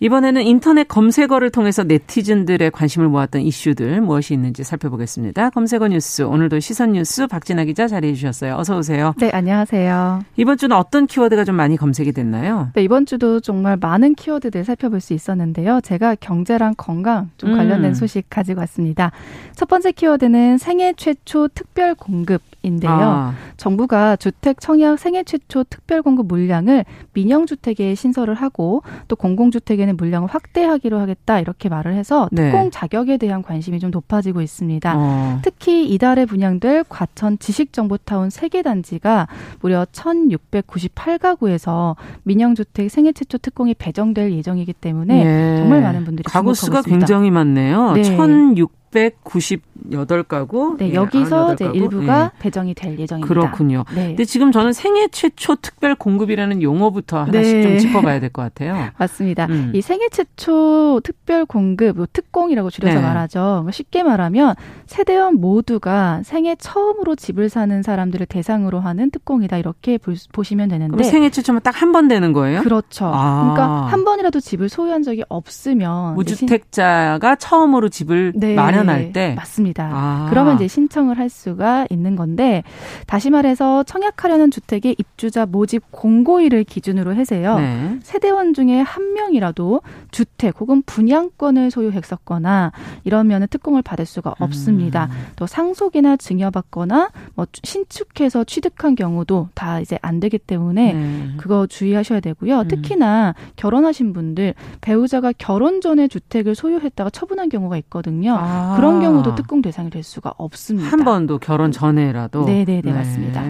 이번에는 인터넷 검색어를 통해서 네티즌들의 관심을 모았던 이슈들 무엇이 있는지 살펴보겠습니다. 검색어 뉴스, 오늘도 시선 뉴스 박진아 기자 자리해 주셨어요. 어서 오세요. 네, 안녕하세요. 이번 주는 어떤 키워드가 좀 많이 검색이 됐나요? 네, 이번 주도 정말 많은 키워드들 살펴볼 수 있었는데요. 제가 경제랑 건강 좀 관련된 음. 소식 가지고 왔습니다. 첫 번째 키워드는 생애 최초 특별 공급인데요. 아. 정부가 주택 청약 생애 최초 특별 공급 물량을 민영주택에 신설을 하고 또 공공주택에는 지원하는 물량을 확대하기로 하겠다 이렇게 말을 해서 특공 자격에 대한 관심이 좀 높아지고 있습니다. 어. 특히 이달에 분양될 과천 지식정보타운 세 개 단지가 무려 천육백구십팔 가구에서 민영주택 생애 최초 특공이 배정될 예정이기 때문에 네. 정말 많은 분들이 가구 수가 있습니다. 굉장히 많네요. 네. 천육백구십팔 가구. 네, 예, 여기서 이제 일부가 예. 배정이 될 예정입니다. 그렇군요. 네. 근데 지금 저는 생애 최초 특별 공급이라는 용어부터 하나씩 네. 좀 짚어봐야 될 것 같아요. 맞습니다. 음. 이 생애 최초 특별 공급, 특공이라고 줄여서 네. 말하죠. 쉽게 말하면 세대원 모두가 생애 처음으로 집을 사는 사람들을 대상으로 하는 특공이다 이렇게 볼, 보시면 되는데. 그럼 생애 최초면 딱 한 번 되는 거예요? 그렇죠. 아. 그러니까 한 번이라도 집을 소유한 적이 없으면 무주택자가 신... 처음으로 집을 네. 마련할 때. 맞습니다. 아. 그러면 이제 신청을 할 수가 있는 건데 다시 말해서 청약하려는 주택의 입주자 모집 공고일을 기준으로 해서요. 네. 세대원 중에 한 명이라도 주택 혹은 분양권을 소유했었거나 이러면 특공을 받을 수가 없습니다. 음. 또 상속이나 증여받거나 뭐 신축해서 취득한 경우도 다 이제 안 되기 때문에 네. 그거 주의하셔야 되고요. 음. 특히나 결혼하신 분들 배우자가 결혼 전에 주택을 소유했다가 처분한 경우가 있거든요. 아. 그런 경우도 특공 대상이 될 수가 없습니다. 한 번도 결혼 전에라도. 네네네 네. 맞습니다.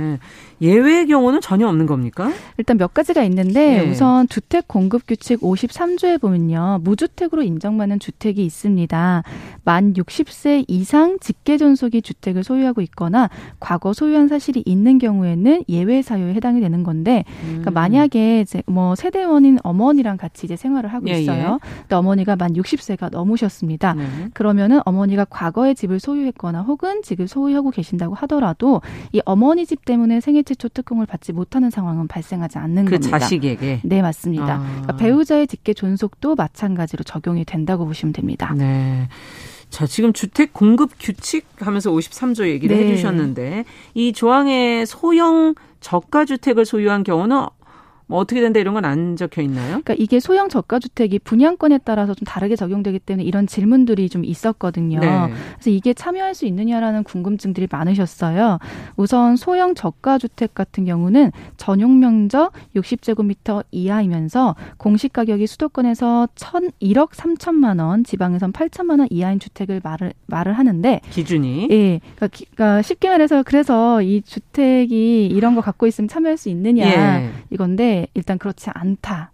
예외의 경우는 전혀 없는 겁니까? 일단 몇 가지가 있는데 네. 우선 주택 공급 규칙 오십삼 조에 보면요. 무주택으로 인정받는 주택이 있습니다. 만 예순 세 이상 직계 존속이 주택을 소유하고 있거나 과거 소유한 사실이 있는 경우에는 예외 사유에 해당이 되는 건데 음. 그러니까 만약에 이제 뭐 세대원인 어머니랑 같이 이제 생활을 하고 예, 있어요. 예. 근데 어머니가 만 예순 세가 넘으셨습니다. 네. 그러면은 어머니가 과거에 집을 소유했거나 혹은 지금 소유하고 계신다고 하더라도 이 어머니 집 때문에 생애 최초 특공을 받지 못하는 상황은 발생하지 않는 그 겁니다. 그 자식에게? 네, 맞습니다. 아. 그러니까 배우자의 직계 존속도 마찬가지로 적용이 된다고 보시면 됩니다. 네. 자, 지금 주택 공급 규칙 하면서 오십삼 조 얘기를 네. 해 주셨는데 이 조항에 소형 저가주택을 소유한 경우는 어떻게 된다 이런 건 안 적혀 있나요? 그러니까 이게 소형 저가주택이 분양권에 따라서 좀 다르게 적용되기 때문에 이런 질문들이 좀 있었거든요. 네. 그래서 이게 참여할 수 있느냐라는 궁금증들이 많으셨어요. 우선 소형 저가주택 같은 경우는 전용 면적 육십 제곱미터 이하이면서 공시가격이 수도권에서 천일억 삼천만 원, 지방에선 팔천만 원 이하인 주택을 말을, 말을 하는데 기준이? 예. 그러니까, 그러니까 쉽게 말해서 그래서 이 주택이 이런 거 갖고 있으면 참여할 수 있느냐 예. 이건데 일단 그렇지 않다.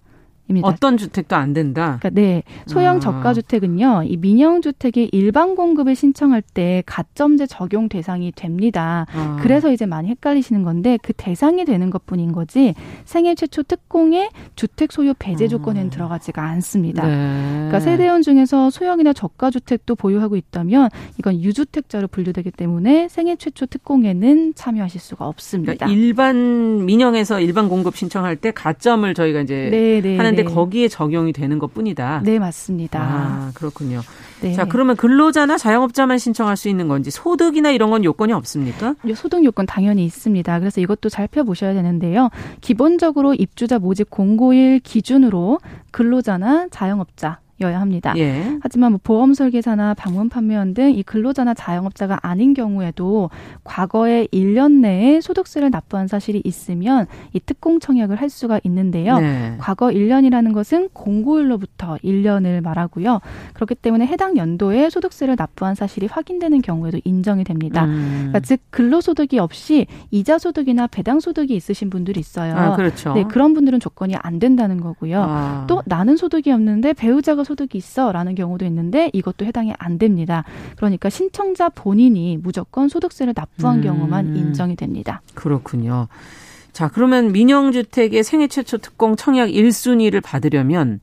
입니다. 어떤 주택도 안 된다? 그러니까 네. 소형 아. 저가주택은요. 이 민영주택이 일반 공급을 신청할 때 가점제 적용 대상이 됩니다. 아. 그래서 이제 많이 헷갈리시는 건데 그 대상이 되는 것뿐인 거지 생애 최초 특공의 주택 소유 배제 조건에는 아. 들어가지가 않습니다. 네. 그러니까 세대원 중에서 소형이나 저가주택도 보유하고 있다면 이건 유주택자로 분류되기 때문에 생애 최초 특공에는 참여하실 수가 없습니다. 그러니까 일반 민영에서 일반 공급 신청할 때 가점을 저희가 이제 네, 네, 하는 네. 근데 거기에 적용이 되는 것뿐이다. 네, 맞습니다. 아, 그렇군요. 네. 자, 그러면 근로자나 자영업자만 신청할 수 있는 건지 소득이나 이런 건 요건이 없습니까? 소득 요건 당연히 있습니다. 그래서 이것도 잘 펴보셔야 되는데요. 기본적으로 입주자 모집 공고일 기준으로 근로자나 자영업자 여야 합니다. 예. 하지만 뭐 보험 설계사나 방문 판매원 등 이 근로자나 자영업자가 아닌 경우에도 과거에 일 년 내에 소득세를 납부한 사실이 있으면 이 특공 청약을 할 수가 있는데요. 네. 과거 일 년이라는 것은 공고일로부터 일 년을 말하고요. 그렇기 때문에 해당 연도에 소득세를 납부한 사실이 확인되는 경우에도 인정이 됩니다. 음. 그러니까 즉 근로소득이 없이 이자소득이나 배당소득이 있으신 분들이 있어요. 아, 그렇죠. 네, 그런 분들은 조건이 안 된다는 거고요. 아. 또 나는 소득이 없는데 배우자가 소득이 있어라는 경우도 있는데 이것도 해당이 안 됩니다. 그러니까 신청자 본인이 무조건 소득세를 납부한 음, 경우만 인정이 됩니다. 그렇군요. 자, 그러면 민영주택의 생애 최초 특공 청약 일 순위를 받으려면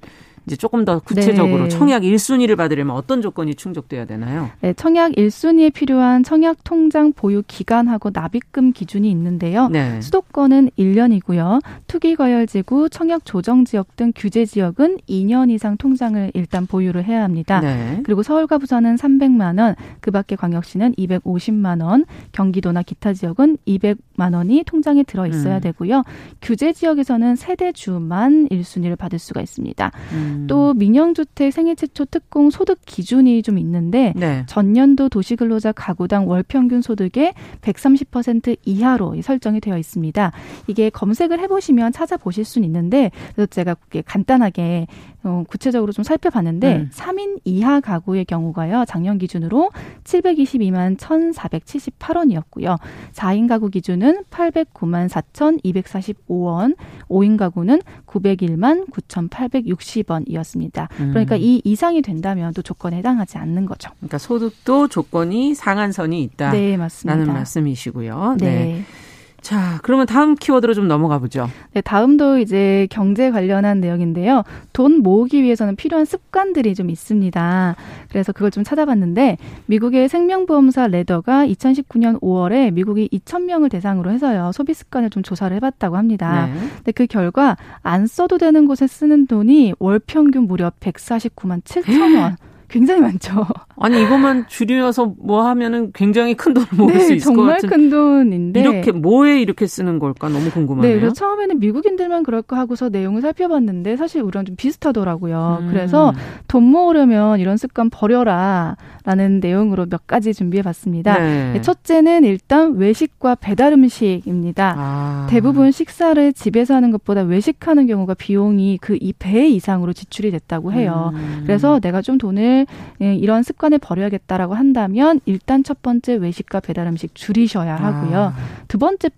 이제 조금 더 구체적으로 네. 청약 일 순위를 받으려면 어떤 조건이 충족돼야 되나요? 네, 청약 일 순위에 필요한 청약 통장 보유 기간하고 납입금 기준이 있는데요. 네. 수도권은 일 년이고요. 투기과열지구, 청약 조정지역 등 규제지역은 이 년 이상 통장을 일단 보유를 해야 합니다. 네. 그리고 서울과 부산은 삼백만 원, 그 밖에 광역시는 이백오십만 원, 경기도나 기타 지역은 이백만 원이 통장에 들어있어야 음. 되고요. 규제지역에서는 세대주만 일 순위를 받을 수가 있습니다. 음. 또 민영주택 생애 최초 특공 소득 기준이 좀 있는데 네. 전년도 도시근로자 가구당 월평균 소득의 백삼십 퍼센트 이하로 설정이 되어 있습니다. 이게 검색을 해보시면 찾아보실 수는 있는데 그래서 제가 간단하게 어, 구체적으로 좀 살펴봤는데 음. 삼 인 이하 가구의 경우가요. 작년 기준으로 칠백이십이만 천사백칠십팔 원이었고요. 사 인 가구 기준은 팔백구만 사천이백사십오 원, 오 인 가구는 구백일만 구천팔백육십 원이었습니다. 음. 그러니까 이 이상이 된다면 또 조건에 해당하지 않는 거죠. 그러니까 소득도 조건이 상한선이 있다. 네, 맞습니다. 라는 말씀이시고요. 네. 네. 자, 그러면 다음 키워드로 좀 넘어가 보죠. 네, 다음도 이제 경제 관련한 내용인데요. 돈 모으기 위해서는 필요한 습관들이 좀 있습니다. 그래서 그걸 좀 찾아봤는데 미국의 생명보험사 레더가 이천십구 년 오월에 미국이 이천 명을 대상으로 해서요. 소비 습관을 좀 조사를 해봤다고 합니다. 네. 근데 그 결과 안 써도 되는 곳에 쓰는 돈이 월 평균 무려 백사십구만 칠천 원. 굉장히 많죠. 아니 이것만 줄여서 뭐 하면은 굉장히 큰 돈을 모을 네, 수 있을 것 같은. 정말 큰 돈인데. 이렇게 뭐에 이렇게 쓰는 걸까 너무 궁금하네요. 네, 그래서 처음에는 미국인들만 그럴까 하고서 내용을 살펴봤는데 사실 우리랑 좀 비슷하더라고요. 음. 그래서 돈 모으려면 이런 습관 버려라라는 내용으로 몇 가지 준비해봤습니다. 네. 네, 첫째는 일단 외식과 배달음식입니다. 아. 대부분 식사를 집에서 하는 것보다 외식하는 경우가 비용이 그 이 배 이상으로 지출이 됐다고 해요. 음. 그래서 내가 좀 돈을 이런 습관을 버려야겠다라고 한다면 일단 첫 번째 외식과 배달음식 줄이셔야 하고요. 아. 두 번째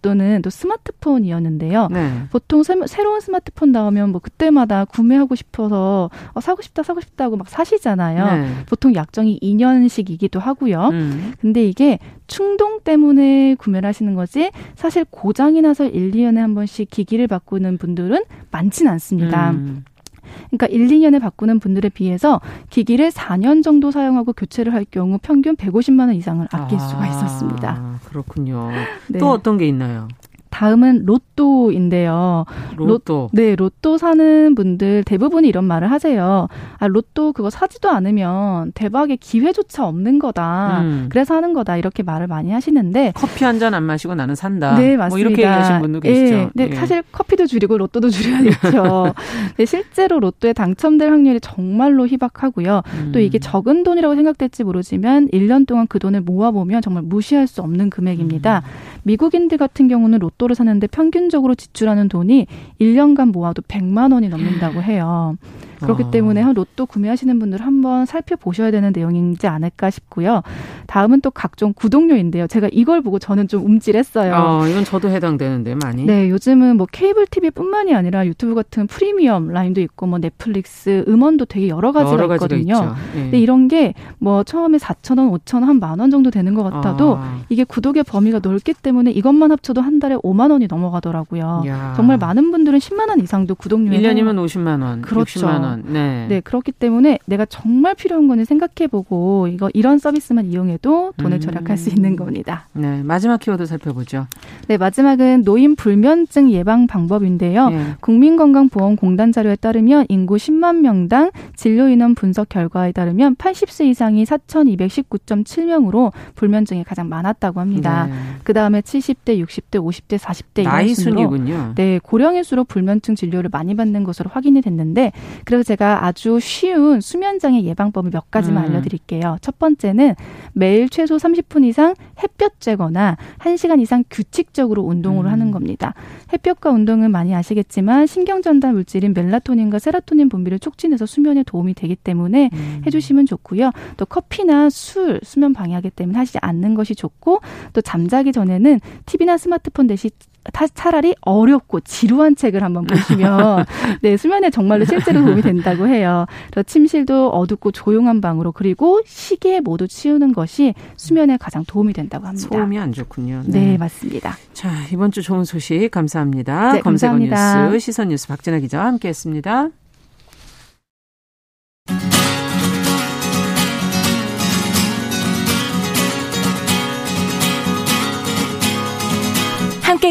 또는 또 스마트폰이었는데요. 네. 보통 새, 새로운 스마트폰 나오면 뭐 그때마다 구매하고 싶어서 어, 사고 싶다 사고 싶다 하고 막 사시잖아요. 네. 보통 약정이 이 년씩이기도 하고요. 음. 근데 이게 충동 때문에 구매를 하시는 거지 사실 고장이 나서 일, 이 년에 한 번씩 기기를 바꾸는 분들은 많진 않습니다. 음. 그러니까 일, 이 년에 바꾸는 분들에 비해서 기기를 사 년 정도 사용하고 교체를 할 경우 평균 백오십만 원 이상을 아낄 아, 수가 있었습니다. 그렇군요. 네. 또 어떤 게 있나요? 다음은 로또인데요. 로또. 로, 네, 로또 사는 분들 대부분이 이런 말을 하세요. 아, 로또 그거 사지도 않으면 대박의 기회조차 없는 거다. 음. 그래서 하는 거다. 이렇게 말을 많이 하시는데. 커피 한 잔 안 마시고 나는 산다. 네, 맞습니다. 뭐 이렇게 얘기하시는 분도 계시죠. 네, 네. 네. 사실 커피도 줄이고 로또도 줄여야겠죠. 네, 실제로 로또에 당첨될 확률이 정말로 희박하고요. 음. 또 이게 적은 돈이라고 생각될지 모르지만 일 년 동안 그 돈을 모아보면 정말 무시할 수 없는 금액입니다. 음. 미국인들 같은 경우는 로또 로또를 사는데 평균적으로 지출하는 돈이 일 년간 모아도 백만 원이 넘는다고 해요. 그렇기 아. 때문에 로또 구매하시는 분들 한번 살펴보셔야 되는 내용인지 않을까 싶고요. 다음은 또 각종 구독료인데요. 제가 이걸 보고 저는 좀 움찔했어요. 아, 이건 저도 해당되는데 많이. 네, 요즘은 뭐 케이블 티비뿐만이 아니라 유튜브 같은 프리미엄 라인도 있고 뭐 넷플릭스, 음원도 되게 여러 가지가 여러 있거든요. 예. 근데 이런 게 뭐 처음에 사천 원, 오천 원, 한 만 원 정도 되는 것 같아도 아. 이게 구독의 범위가 넓기 때문에 이것만 합쳐도 한 달에 오만 원이 넘어가더라고요. 야. 정말 많은 분들은 십만 원 이상도 구독료에 일 년이면 오십만 원, 그렇죠. 육십만 원. 네. 네, 그렇기 때문에 내가 정말 필요한 거는 생각해보고 이거 이런 서비스만 이용해도 돈을 음. 절약할 수 있는 겁니다. 네, 마지막 키워드 살펴보죠. 네, 마지막은 노인 불면증 예방 방법인데요. 네. 국민건강보험공단 자료에 따르면 인구 십만 명당 진료인원 분석 결과에 따르면 팔십 세 이상이 사천이백십구 점 칠 명으로 불면증이 가장 많았다고 합니다. 네. 그 다음에 칠십 대, 육십 대, 오십 대, 사십 대 나이 순이군요. 네, 고령일수록 불면증 진료를 많이 받는 것으로 확인이 됐는데 그래서 제가 아주 쉬운 수면장애 예방법을 몇 가지만 음. 알려드릴게요. 첫 번째는 매일 최소 삼십 분 이상 햇볕 쬐거나 한 시간 이상 규칙적으로 운동을 음. 하는 겁니다. 햇볕과 운동은 많이 아시겠지만 신경전달 물질인 멜라토닌과 세로토닌 분비를 촉진해서 수면에 도움이 되기 때문에 음. 해주시면 좋고요. 또 커피나 술, 수면 방해하기 때문에 하시지 않는 것이 좋고 또 잠자기 전에는 티비나 스마트폰 대신 차라리 어렵고 지루한 책을 한번 보시면 네, 수면에 정말로 실제로 도움이 된다고 해요. 그래서 침실도 어둡고 조용한 방으로 그리고 시계 모두 치우는 것이 수면에 가장 도움이 된다고 합니다. 소음이 안 좋군요. 네, 네 맞습니다. 자, 이번 주 좋은 소식 감사합니다. 네, 검색어 감사합니다. 뉴스, 시선 뉴스 박진아 기자와 함께했습니다. 함께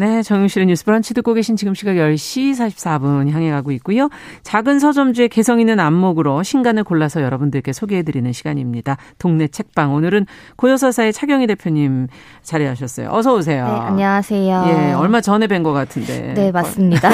네, 정용실의 뉴스 브런치 듣고 계신 지금 시각 열 시 사십사 분 향해 가고 있고요. 작은 서점주의 개성 있는 안목으로 신간을 골라서 여러분들께 소개해드리는 시간입니다. 동네 책방, 오늘은 고요서사의 차경희 대표님 자리하셨어요. 어서 오세요. 네, 안녕하세요. 예, 얼마 전에 뵌 것 같은데. 네, 맞습니다.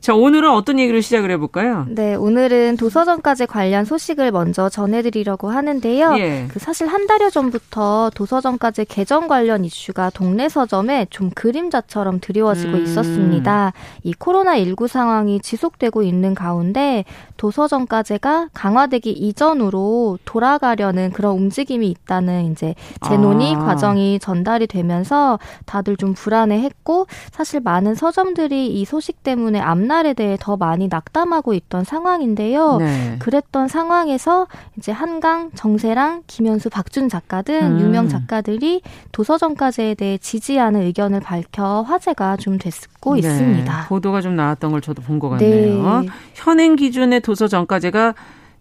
자, 오늘은 어떤 얘기를 시작을 해볼까요? 네, 오늘은 도서전까지 관련 소식을 먼저 전해드리려고 하는데요. 예. 그 사실 한 달여 전부터 도서전까지 개정 관련 이슈가 동네 서점에 좀 그림자처럼 드리워지고 음. 있었습니다. 이 코로나십구 상황이 지속되고 있는 가운데 도서전까지가 강화되기 이전으로 돌아가려는 그런 움직임이 있다는 이제 재논의 아. 과정이 전달이 되면서 다들 좀 불안해했고, 사실 많은 서점들이 이 소식 때문에 앞날에 대해 더 많이 낙담하고 있던 상황인데요. 네. 그랬던 상황에서 이제 한강, 정세랑, 김현수, 박준 작가 등 음. 유명 작가들이 도서전까지에 대해 지지하는 의견을 밝혀 화제가 좀 됐고 네. 있습니다. 보도가 좀 나왔던 걸 저도 본 것 같네요. 네. 현행 기준의 도서전까지가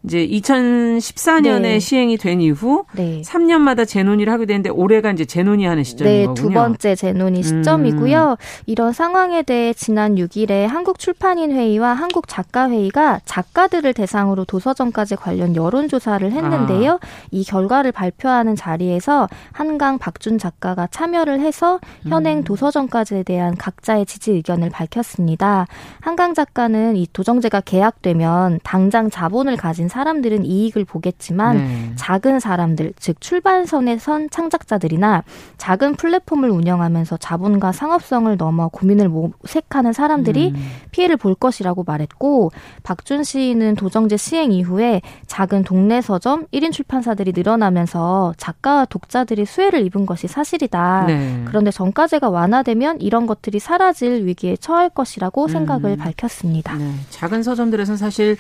이제 이천십사 년에 네. 시행이 된 이후 네. 삼 년마다 재논의를 하게 되는데 올해가 이제 재논의하는 시점인 네, 거군요. 네, 두 번째 재논의 시점이고요. 음. 이런 상황에 대해 지난 육 일에 한국출판인회의와 한국작가회의가 작가들을 대상으로 도서전까지 관련 여론조사를 했는데요. 아. 이 결과를 발표하는 자리에서 한강, 박준 작가가 참여를 해서 현행 음. 도서전까지에 대한 각자의 지지 의견을 밝혔습니다. 한강 작가는 이 도정제가 계약되면 당장 자본을 가진 사람들은 이익을 보겠지만 네. 작은 사람들, 즉 출판선에 선 창작자들이나 작은 플랫폼을 운영하면서 자본과 상업성을 넘어 고민을 모색하는 사람들이 음. 피해를 볼 것이라고 말했고, 박준 시인은 도정제 시행 이후에 작은 동네 서점 일 인 출판사들이 늘어나면서 작가와 독자들이 수혜를 입은 것이 사실이다. 네. 그런데 전과제가 완화되면 이런 것들이 사라질 위기에 처할 것이라고 음. 생각을 밝혔습니다. 네. 작은 서점들에서는 사실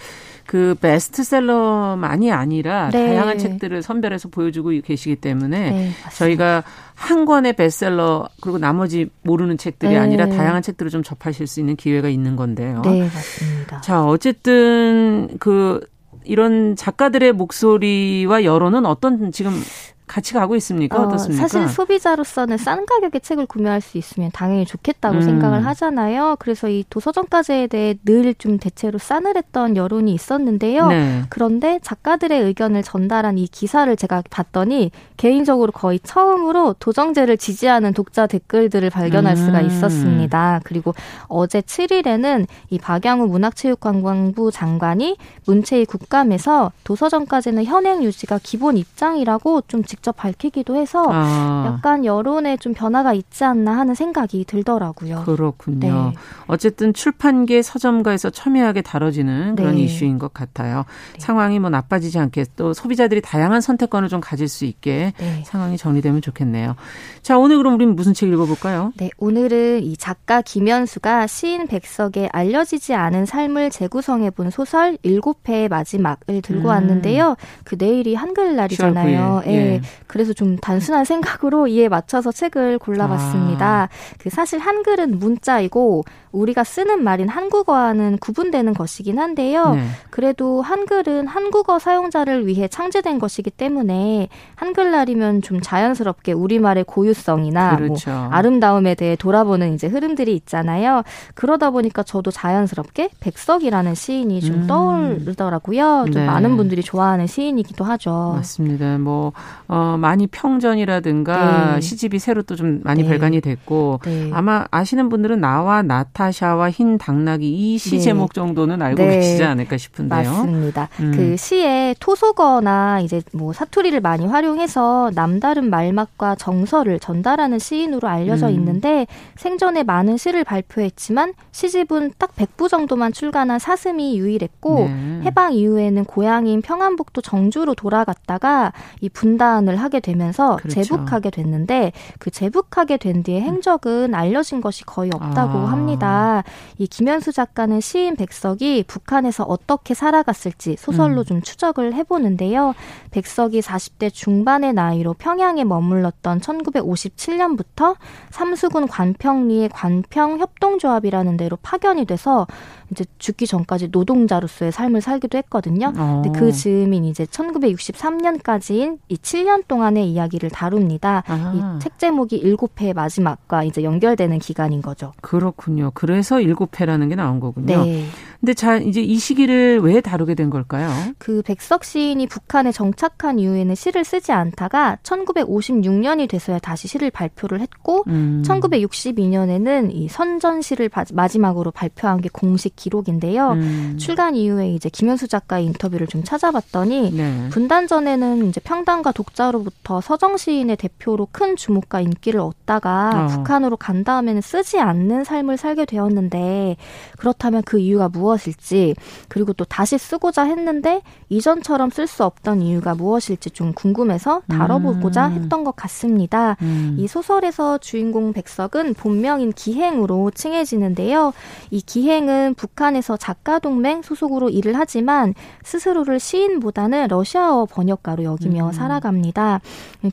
그 베스트셀러만이 아니라 네. 다양한 책들을 선별해서 보여주고 계시기 때문에 네, 저희가 한 권의 베스트셀러 그리고 나머지 모르는 책들이 네. 아니라 다양한 책들을 좀 접하실 수 있는 기회가 있는 건데요. 네, 맞습니다. 자, 어쨌든 그 이런 작가들의 목소리와 여론은 어떤 지금 같이 가고 있습니까? 어떻습니까? 어, 사실 소비자로서는 싼 가격에 책을 구매할 수 있으면 당연히 좋겠다고 음. 생각을 하잖아요. 그래서 이 도서전까지에 대해 늘 좀 대체로 싸늘했던 여론이 있었는데요. 네. 그런데 작가들의 의견을 전달한 이 기사를 제가 봤더니 개인적으로 거의 처음으로 도정제를 지지하는 독자 댓글들을 발견할 음. 수가 있었습니다. 그리고 어제 칠 일에는 이 박양우 문화체육관광부 장관이 문체위 국감에서 도서전까지는 현행 유지가 기본 입장이라고 좀 직 직접 밝히기도 해서 아. 약간 여론에 좀 변화가 있지 않나 하는 생각이 들더라고요. 그렇군요. 네. 어쨌든 출판계 서점가에서 첨예하게 다뤄지는 그런 네. 이슈인 것 같아요. 네. 상황이 뭐 나빠지지 않게 또 소비자들이 다양한 선택권을 좀 가질 수 있게 네. 상황이 정리되면 좋겠네요. 자, 오늘 그럼 우리는 무슨 책 읽어볼까요? 네, 오늘은 이 작가 김연수가 시인 백석의 알려지지 않은 삶을 재구성해본 소설 일곱 회의 마지막을 들고 음. 왔는데요. 그 내일이 한글날이잖아요. 예. 네. 그래서 좀 단순한 생각으로 이에 맞춰서 책을 골라봤습니다. 아. 그 사실 한글은 문자이고 우리가 쓰는 말인 한국어와는 구분되는 것이긴 한데요. 네. 그래도 한글은 한국어 사용자를 위해 창제된 것이기 때문에 한글날이면 좀 자연스럽게 우리말의 고유성이나 그렇죠. 뭐 아름다움에 대해 돌아보는 이제 흐름들이 있잖아요. 그러다 보니까 저도 자연스럽게 백석이라는 시인이 좀 음. 떠오르더라고요. 좀 네. 많은 분들이 좋아하는 시인이기도 하죠. 맞습니다. 뭐 어, 많이 평전이라든가 네. 시집이 새로 또 좀 많이 네. 발간이 됐고 네. 아마 아시는 분들은 나와 나타샤와 흰 당나귀 이 시 네. 제목 정도는 알고 네. 계시지 않을까 싶은데요. 맞습니다. 음. 그 시에 토속어나 이제 뭐 사투리를 많이 활용해서 남다른 말맛과 정서를 전달하는 시인으로 알려져 음. 있는데, 생전에 많은 시를 발표했지만 시집은 딱 백 부 정도만 출간한 사슴이 유일했고 네. 해방 이후에는 고향인 평안북도 정주로 돌아갔다가 이 분단 을 하게 되면서 그렇죠. 재북하게 됐는데, 그 재북하게 된 뒤에 행적은 알려진 것이 거의 없다고 아. 합니다. 이 김현수 작가는 시인 백석이 북한에서 어떻게 살아갔을지 소설로 음. 좀 추적을 해보는데요. 백석이 사십 대 중반의 나이로 평양에 머물렀던 천구백오십칠 년부터 삼수군 관평리의 관평협동조합이라는 데로 파견이 돼서 이제 죽기 전까지 노동자로서의 삶을 살기도 했거든요. 어. 근데 그 즈음인 이제 천구백육십삼 년까지인 이 칠 년 동안의 이야기를 다룹니다. 아. 이 책 제목이 일곱 회 마지막과 이제 연결되는 기간인 거죠. 그렇군요. 그래서 일곱 회라는 게 나온 거군요. 네. 근데 자, 이제 이 시기를 왜 다루게 된 걸까요? 그 백석 시인이 북한에 정착한 이후에는 시를 쓰지 않다가 천구백오십육 년이 돼서야 다시 시를 발표를 했고 음. 천구백육십이 년에는 이 선전시를 마지막으로 발표한 게 공식 기록인데요. 음. 출간 이후에 이제 김현수 작가의 인터뷰를 좀 찾아봤더니 네. 분단 전에는 이제 평단과 독자로부터 서정 시인의 대표로 큰 주목과 인기를 얻다가 어. 북한으로 간 다음에는 쓰지 않는 삶을 살게 되었는데 그렇다면 그 이유가 무엇일지 그리고 또 다시 쓰고자 했는데 이전처럼 쓸 수 없던 이유가 무엇일지 좀 궁금해서 다뤄보고자 음. 했던 것 같습니다. 음. 이 소설에서 주인공 백석은 본명인 기행으로 칭해지는데요. 이 기행은 북한에서 작가 동맹 소속으로 일을 하지만 스스로를 시인보다는 러시아어 번역가로 여기며 음. 살아갑니다.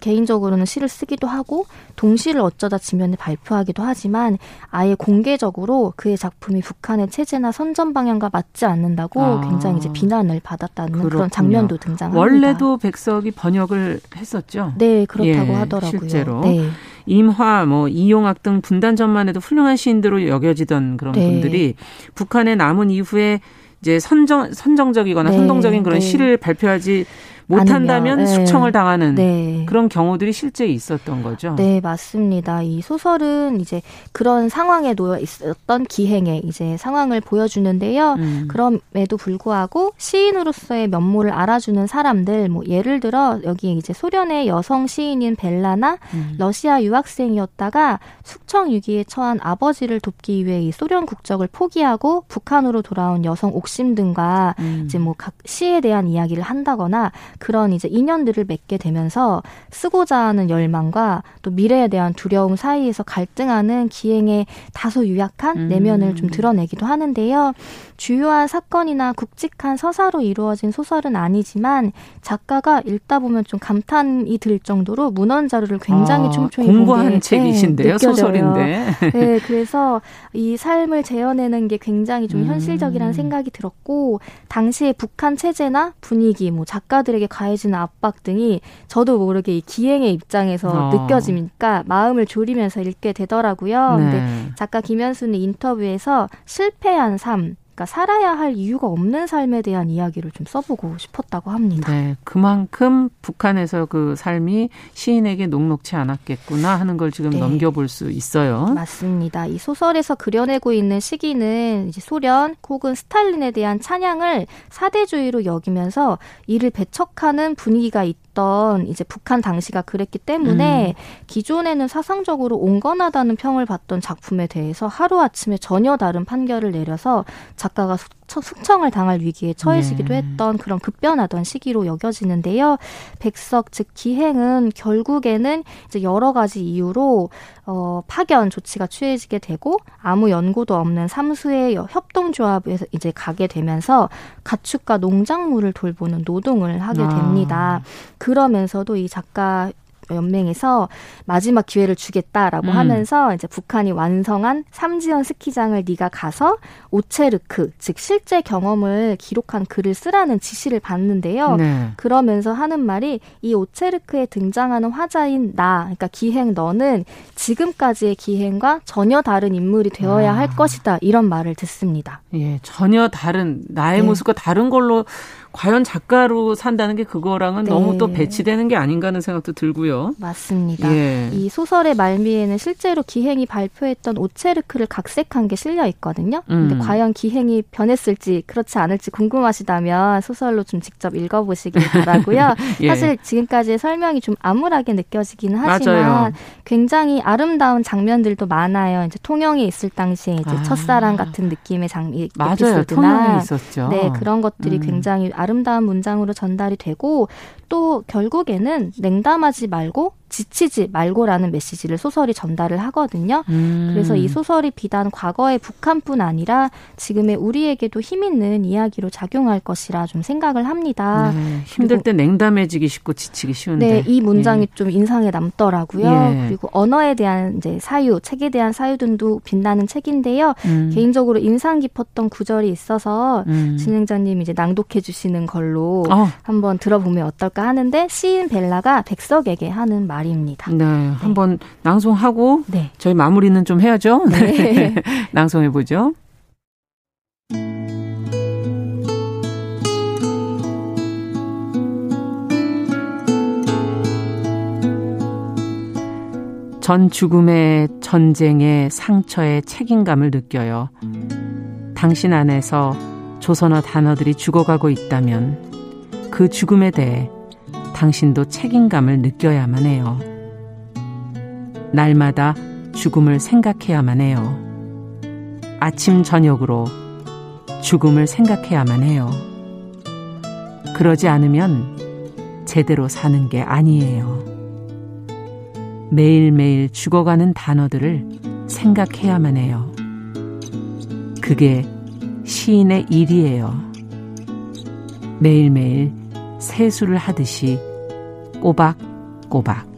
개인적으로는 시를 쓰기도 하고 동시를 어쩌다 지면에 발표하기도 하지만 아예 공개적으로 그의 작품이 북한의 체제나 선전 방향과 맞지 않는다고 아. 굉장히 이제 비난을 받았다는 그렇군요. 그런 장면도 등장합니다. 원래도 백석이 번역을 했었죠? 네, 그렇다고 예, 하더라고요. 실제로. 네. 임화, 뭐 이용학 등 분단전만 해도 훌륭한 시인들로 여겨지던 그런 네. 분들이 북한에 남은 이후에 이제 선정, 선정적이거나 네. 선동적인 그런 네. 시를 발표하지 못한다면 네. 숙청을 당하는 네. 그런 경우들이 실제 있었던 거죠. 네, 맞습니다. 이 소설은 이제 그런 상황에 놓여 있었던 기행의 이제 상황을 보여주는데요. 음. 그럼에도 불구하고 시인으로서의 면모를 알아주는 사람들, 뭐 예를 들어 여기에 이제 소련의 여성 시인인 벨라나 음. 러시아 유학생이었다가 숙청 위기에 처한 아버지를 돕기 위해 이 소련 국적을 포기하고 북한으로 돌아온 여성 옥심 등과 음. 이제 뭐 각 시에 대한 이야기를 한다거나 그런 이제 인연들을 맺게 되면서 쓰고자 하는 열망과 또 미래에 대한 두려움 사이에서 갈등하는 기행의 다소 유약한 음. 내면을 좀 드러내기도 하는데요. 주요한 사건이나 굵직한 서사로 이루어진 소설은 아니지만 작가가 읽다 보면 좀 감탄이 들 정도로 문헌 자료를 굉장히 아, 촘촘히 공부한 네, 책이신데요. 느껴져요. 소설인데. 네, 그래서 이 삶을 재현해내는 게 굉장히 좀 음. 현실적이라는 생각이 들었고 당시의 북한 체제나 분위기, 뭐 작가들에게 가해지는 압박 등이 저도 모르게 이 기행의 입장에서 어. 느껴지니까 마음을 졸이면서 읽게 되더라고요. 네. 근데 작가 김현수는 인터뷰에서 실패한 삶, 그러니까 살아야 할 이유가 없는 삶에 대한 이야기를 좀 써보고 싶었다고 합니다. 네, 그만큼 북한에서 그 삶이 시인에게 녹록치 않았겠구나 하는 걸 지금 네. 넘겨볼 수 있어요. 맞습니다. 이 소설에서 그려내고 있는 시기는 이제 소련 혹은 스탈린에 대한 찬양을 사대주의로 여기면서 이를 배척하는 분위기가 있. 이제 북한 당시가 그랬기 때문에 음. 기존에는 사상적으로 온건하다는 평을 받던 작품에 대해서 하루아침에 전혀 다른 판결을 내려서 작가가 숙청을 당할 위기에 처해지기도 네. 했던 그런 급변하던 시기로 여겨지는데요. 백석 즉 기행은 결국에는 이제 여러 가지 이유로 어, 파견 조치가 취해지게 되고 아무 연고도 없는 삼수의 협동조합에서 이제 가게 되면서 가축과 농작물을 돌보는 노동을 하게 아. 됩니다. 그러면서도 이 작가 연맹에서 마지막 기회를 주겠다라고 음. 하면서 이제 북한이 완성한 삼지연 스키장을 네가 가서 오체르크 즉 실제 경험을 기록한 글을 쓰라는 지시를 받는데요. 네. 그러면서 하는 말이 이 오체르크에 등장하는 화자인 나 그러니까 기행 너는 지금까지의 기행과 전혀 다른 인물이 되어야 아. 할 것이다 이런 말을 듣습니다. 예, 전혀 다른 나의 네. 모습과 다른 걸로 과연 작가로 산다는 게 그거랑은 네. 너무 또 배치되는 게 아닌가 하는 생각도 들고요. 맞습니다. 예. 이 소설의 말미에는 실제로 기행이 발표했던 오체르크를 각색한 게 실려 있거든요. 음. 근데 과연 기행이 변했을지 그렇지 않을지 궁금하시다면 소설로 좀 직접 읽어보시길 바라고요. 예. 사실 지금까지의 설명이 좀 암울하게 느껴지기는 하지만 맞아요. 굉장히 아름다운 장면들도 많아요. 이제 통영에 있을 당시에 이제 아. 첫사랑 같은 느낌의 장 맞아요. 에피소드나 통영에 있었죠. 네, 그런 것들이 음. 굉장히 아름다운 문장으로 전달이 되고 또 결국에는 냉담하지 말고 지치지 말고라는 메시지를 소설이 전달을 하거든요. 음. 그래서 이 소설이 비단 과거의 북한뿐 아니라 지금의 우리에게도 힘 있는 이야기로 작용할 것이라 좀 생각을 합니다. 네, 힘들 때 냉담해지기 쉽고 지치기 쉬운데. 네, 이 문장이 예. 좀 인상에 남더라고요. 예. 그리고 언어에 대한 이제 사유, 책에 대한 사유 등도 빛나는 책인데요. 음. 개인적으로 인상 깊었던 구절이 있어서 음. 진행자님이 이제 낭독해 주시는 걸로 어. 한번 들어보면 어떨까 하는데 시인 벨라가 백석에게 하는 말 입니다. 네, 네. 한번 낭송하고 네. 저희 마무리는 좀 해야죠. 네. 낭송해 보죠. 전 죽음의 전쟁의 상처의 책임감을 느껴요. 당신 안에서 조선어 단어들이 죽어가고 있다면 그 죽음에 대해 당신도 책임감을 느껴야만 해요. 날마다 죽음을 생각해야만 해요. 아침 저녁으로 죽음을 생각해야만 해요. 그러지 않으면 제대로 사는 게 아니에요. 매일매일 죽어가는 단어들을 생각해야만 해요. 그게 시인의 일이에요. 매일매일 세수를 하듯이 꼬박꼬박.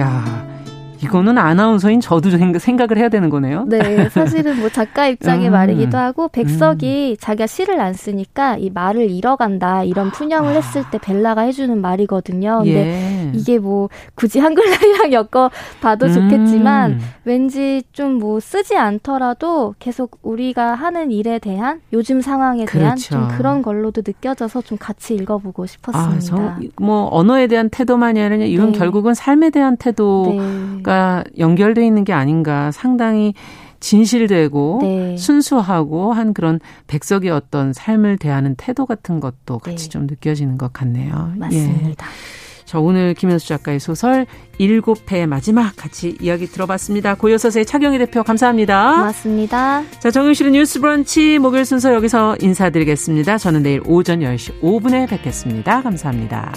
야, 이거는 아나운서인 저도 생각을 해야 되는 거네요. 네, 사실은 뭐 작가 입장의 음, 말이기도 하고 백석이 음. 자기가 시를 안 쓰니까 이 말을 잃어간다 이런 푸념을 아. 했을 때 벨라가 해주는 말이거든요. 근데 예. 이게 뭐 굳이 한글날이랑 엮어 봐도 음. 좋겠지만 왠지 좀 뭐 쓰지 않더라도 계속 우리가 하는 일에 대한 요즘 상황에 대한 그렇죠. 좀 그런 걸로도 느껴져서 좀 같이 읽어보고 싶었습니다. 아, 저, 뭐 언어에 대한 태도만이 아니라 이건 네. 결국은 삶에 대한 태도가 네. 연결되어 있는 게 아닌가. 상당히 진실되고 네. 순수하고 한 그런 백석의 어떤 삶을 대하는 태도 같은 것도 같이 네. 좀 느껴지는 것 같네요. 맞습니다. 예. 자, 오늘 김현수 작가의 소설 일곱 회의 마지막 같이 이야기 들어봤습니다. 고요서세의 차경희 대표 감사합니다. 고맙습니다. 자, 정용실의 뉴스 브런치 목요일 순서 여기서 인사드리겠습니다. 저는 내일 오전 열 시 오 분에 뵙겠습니다. 감사합니다.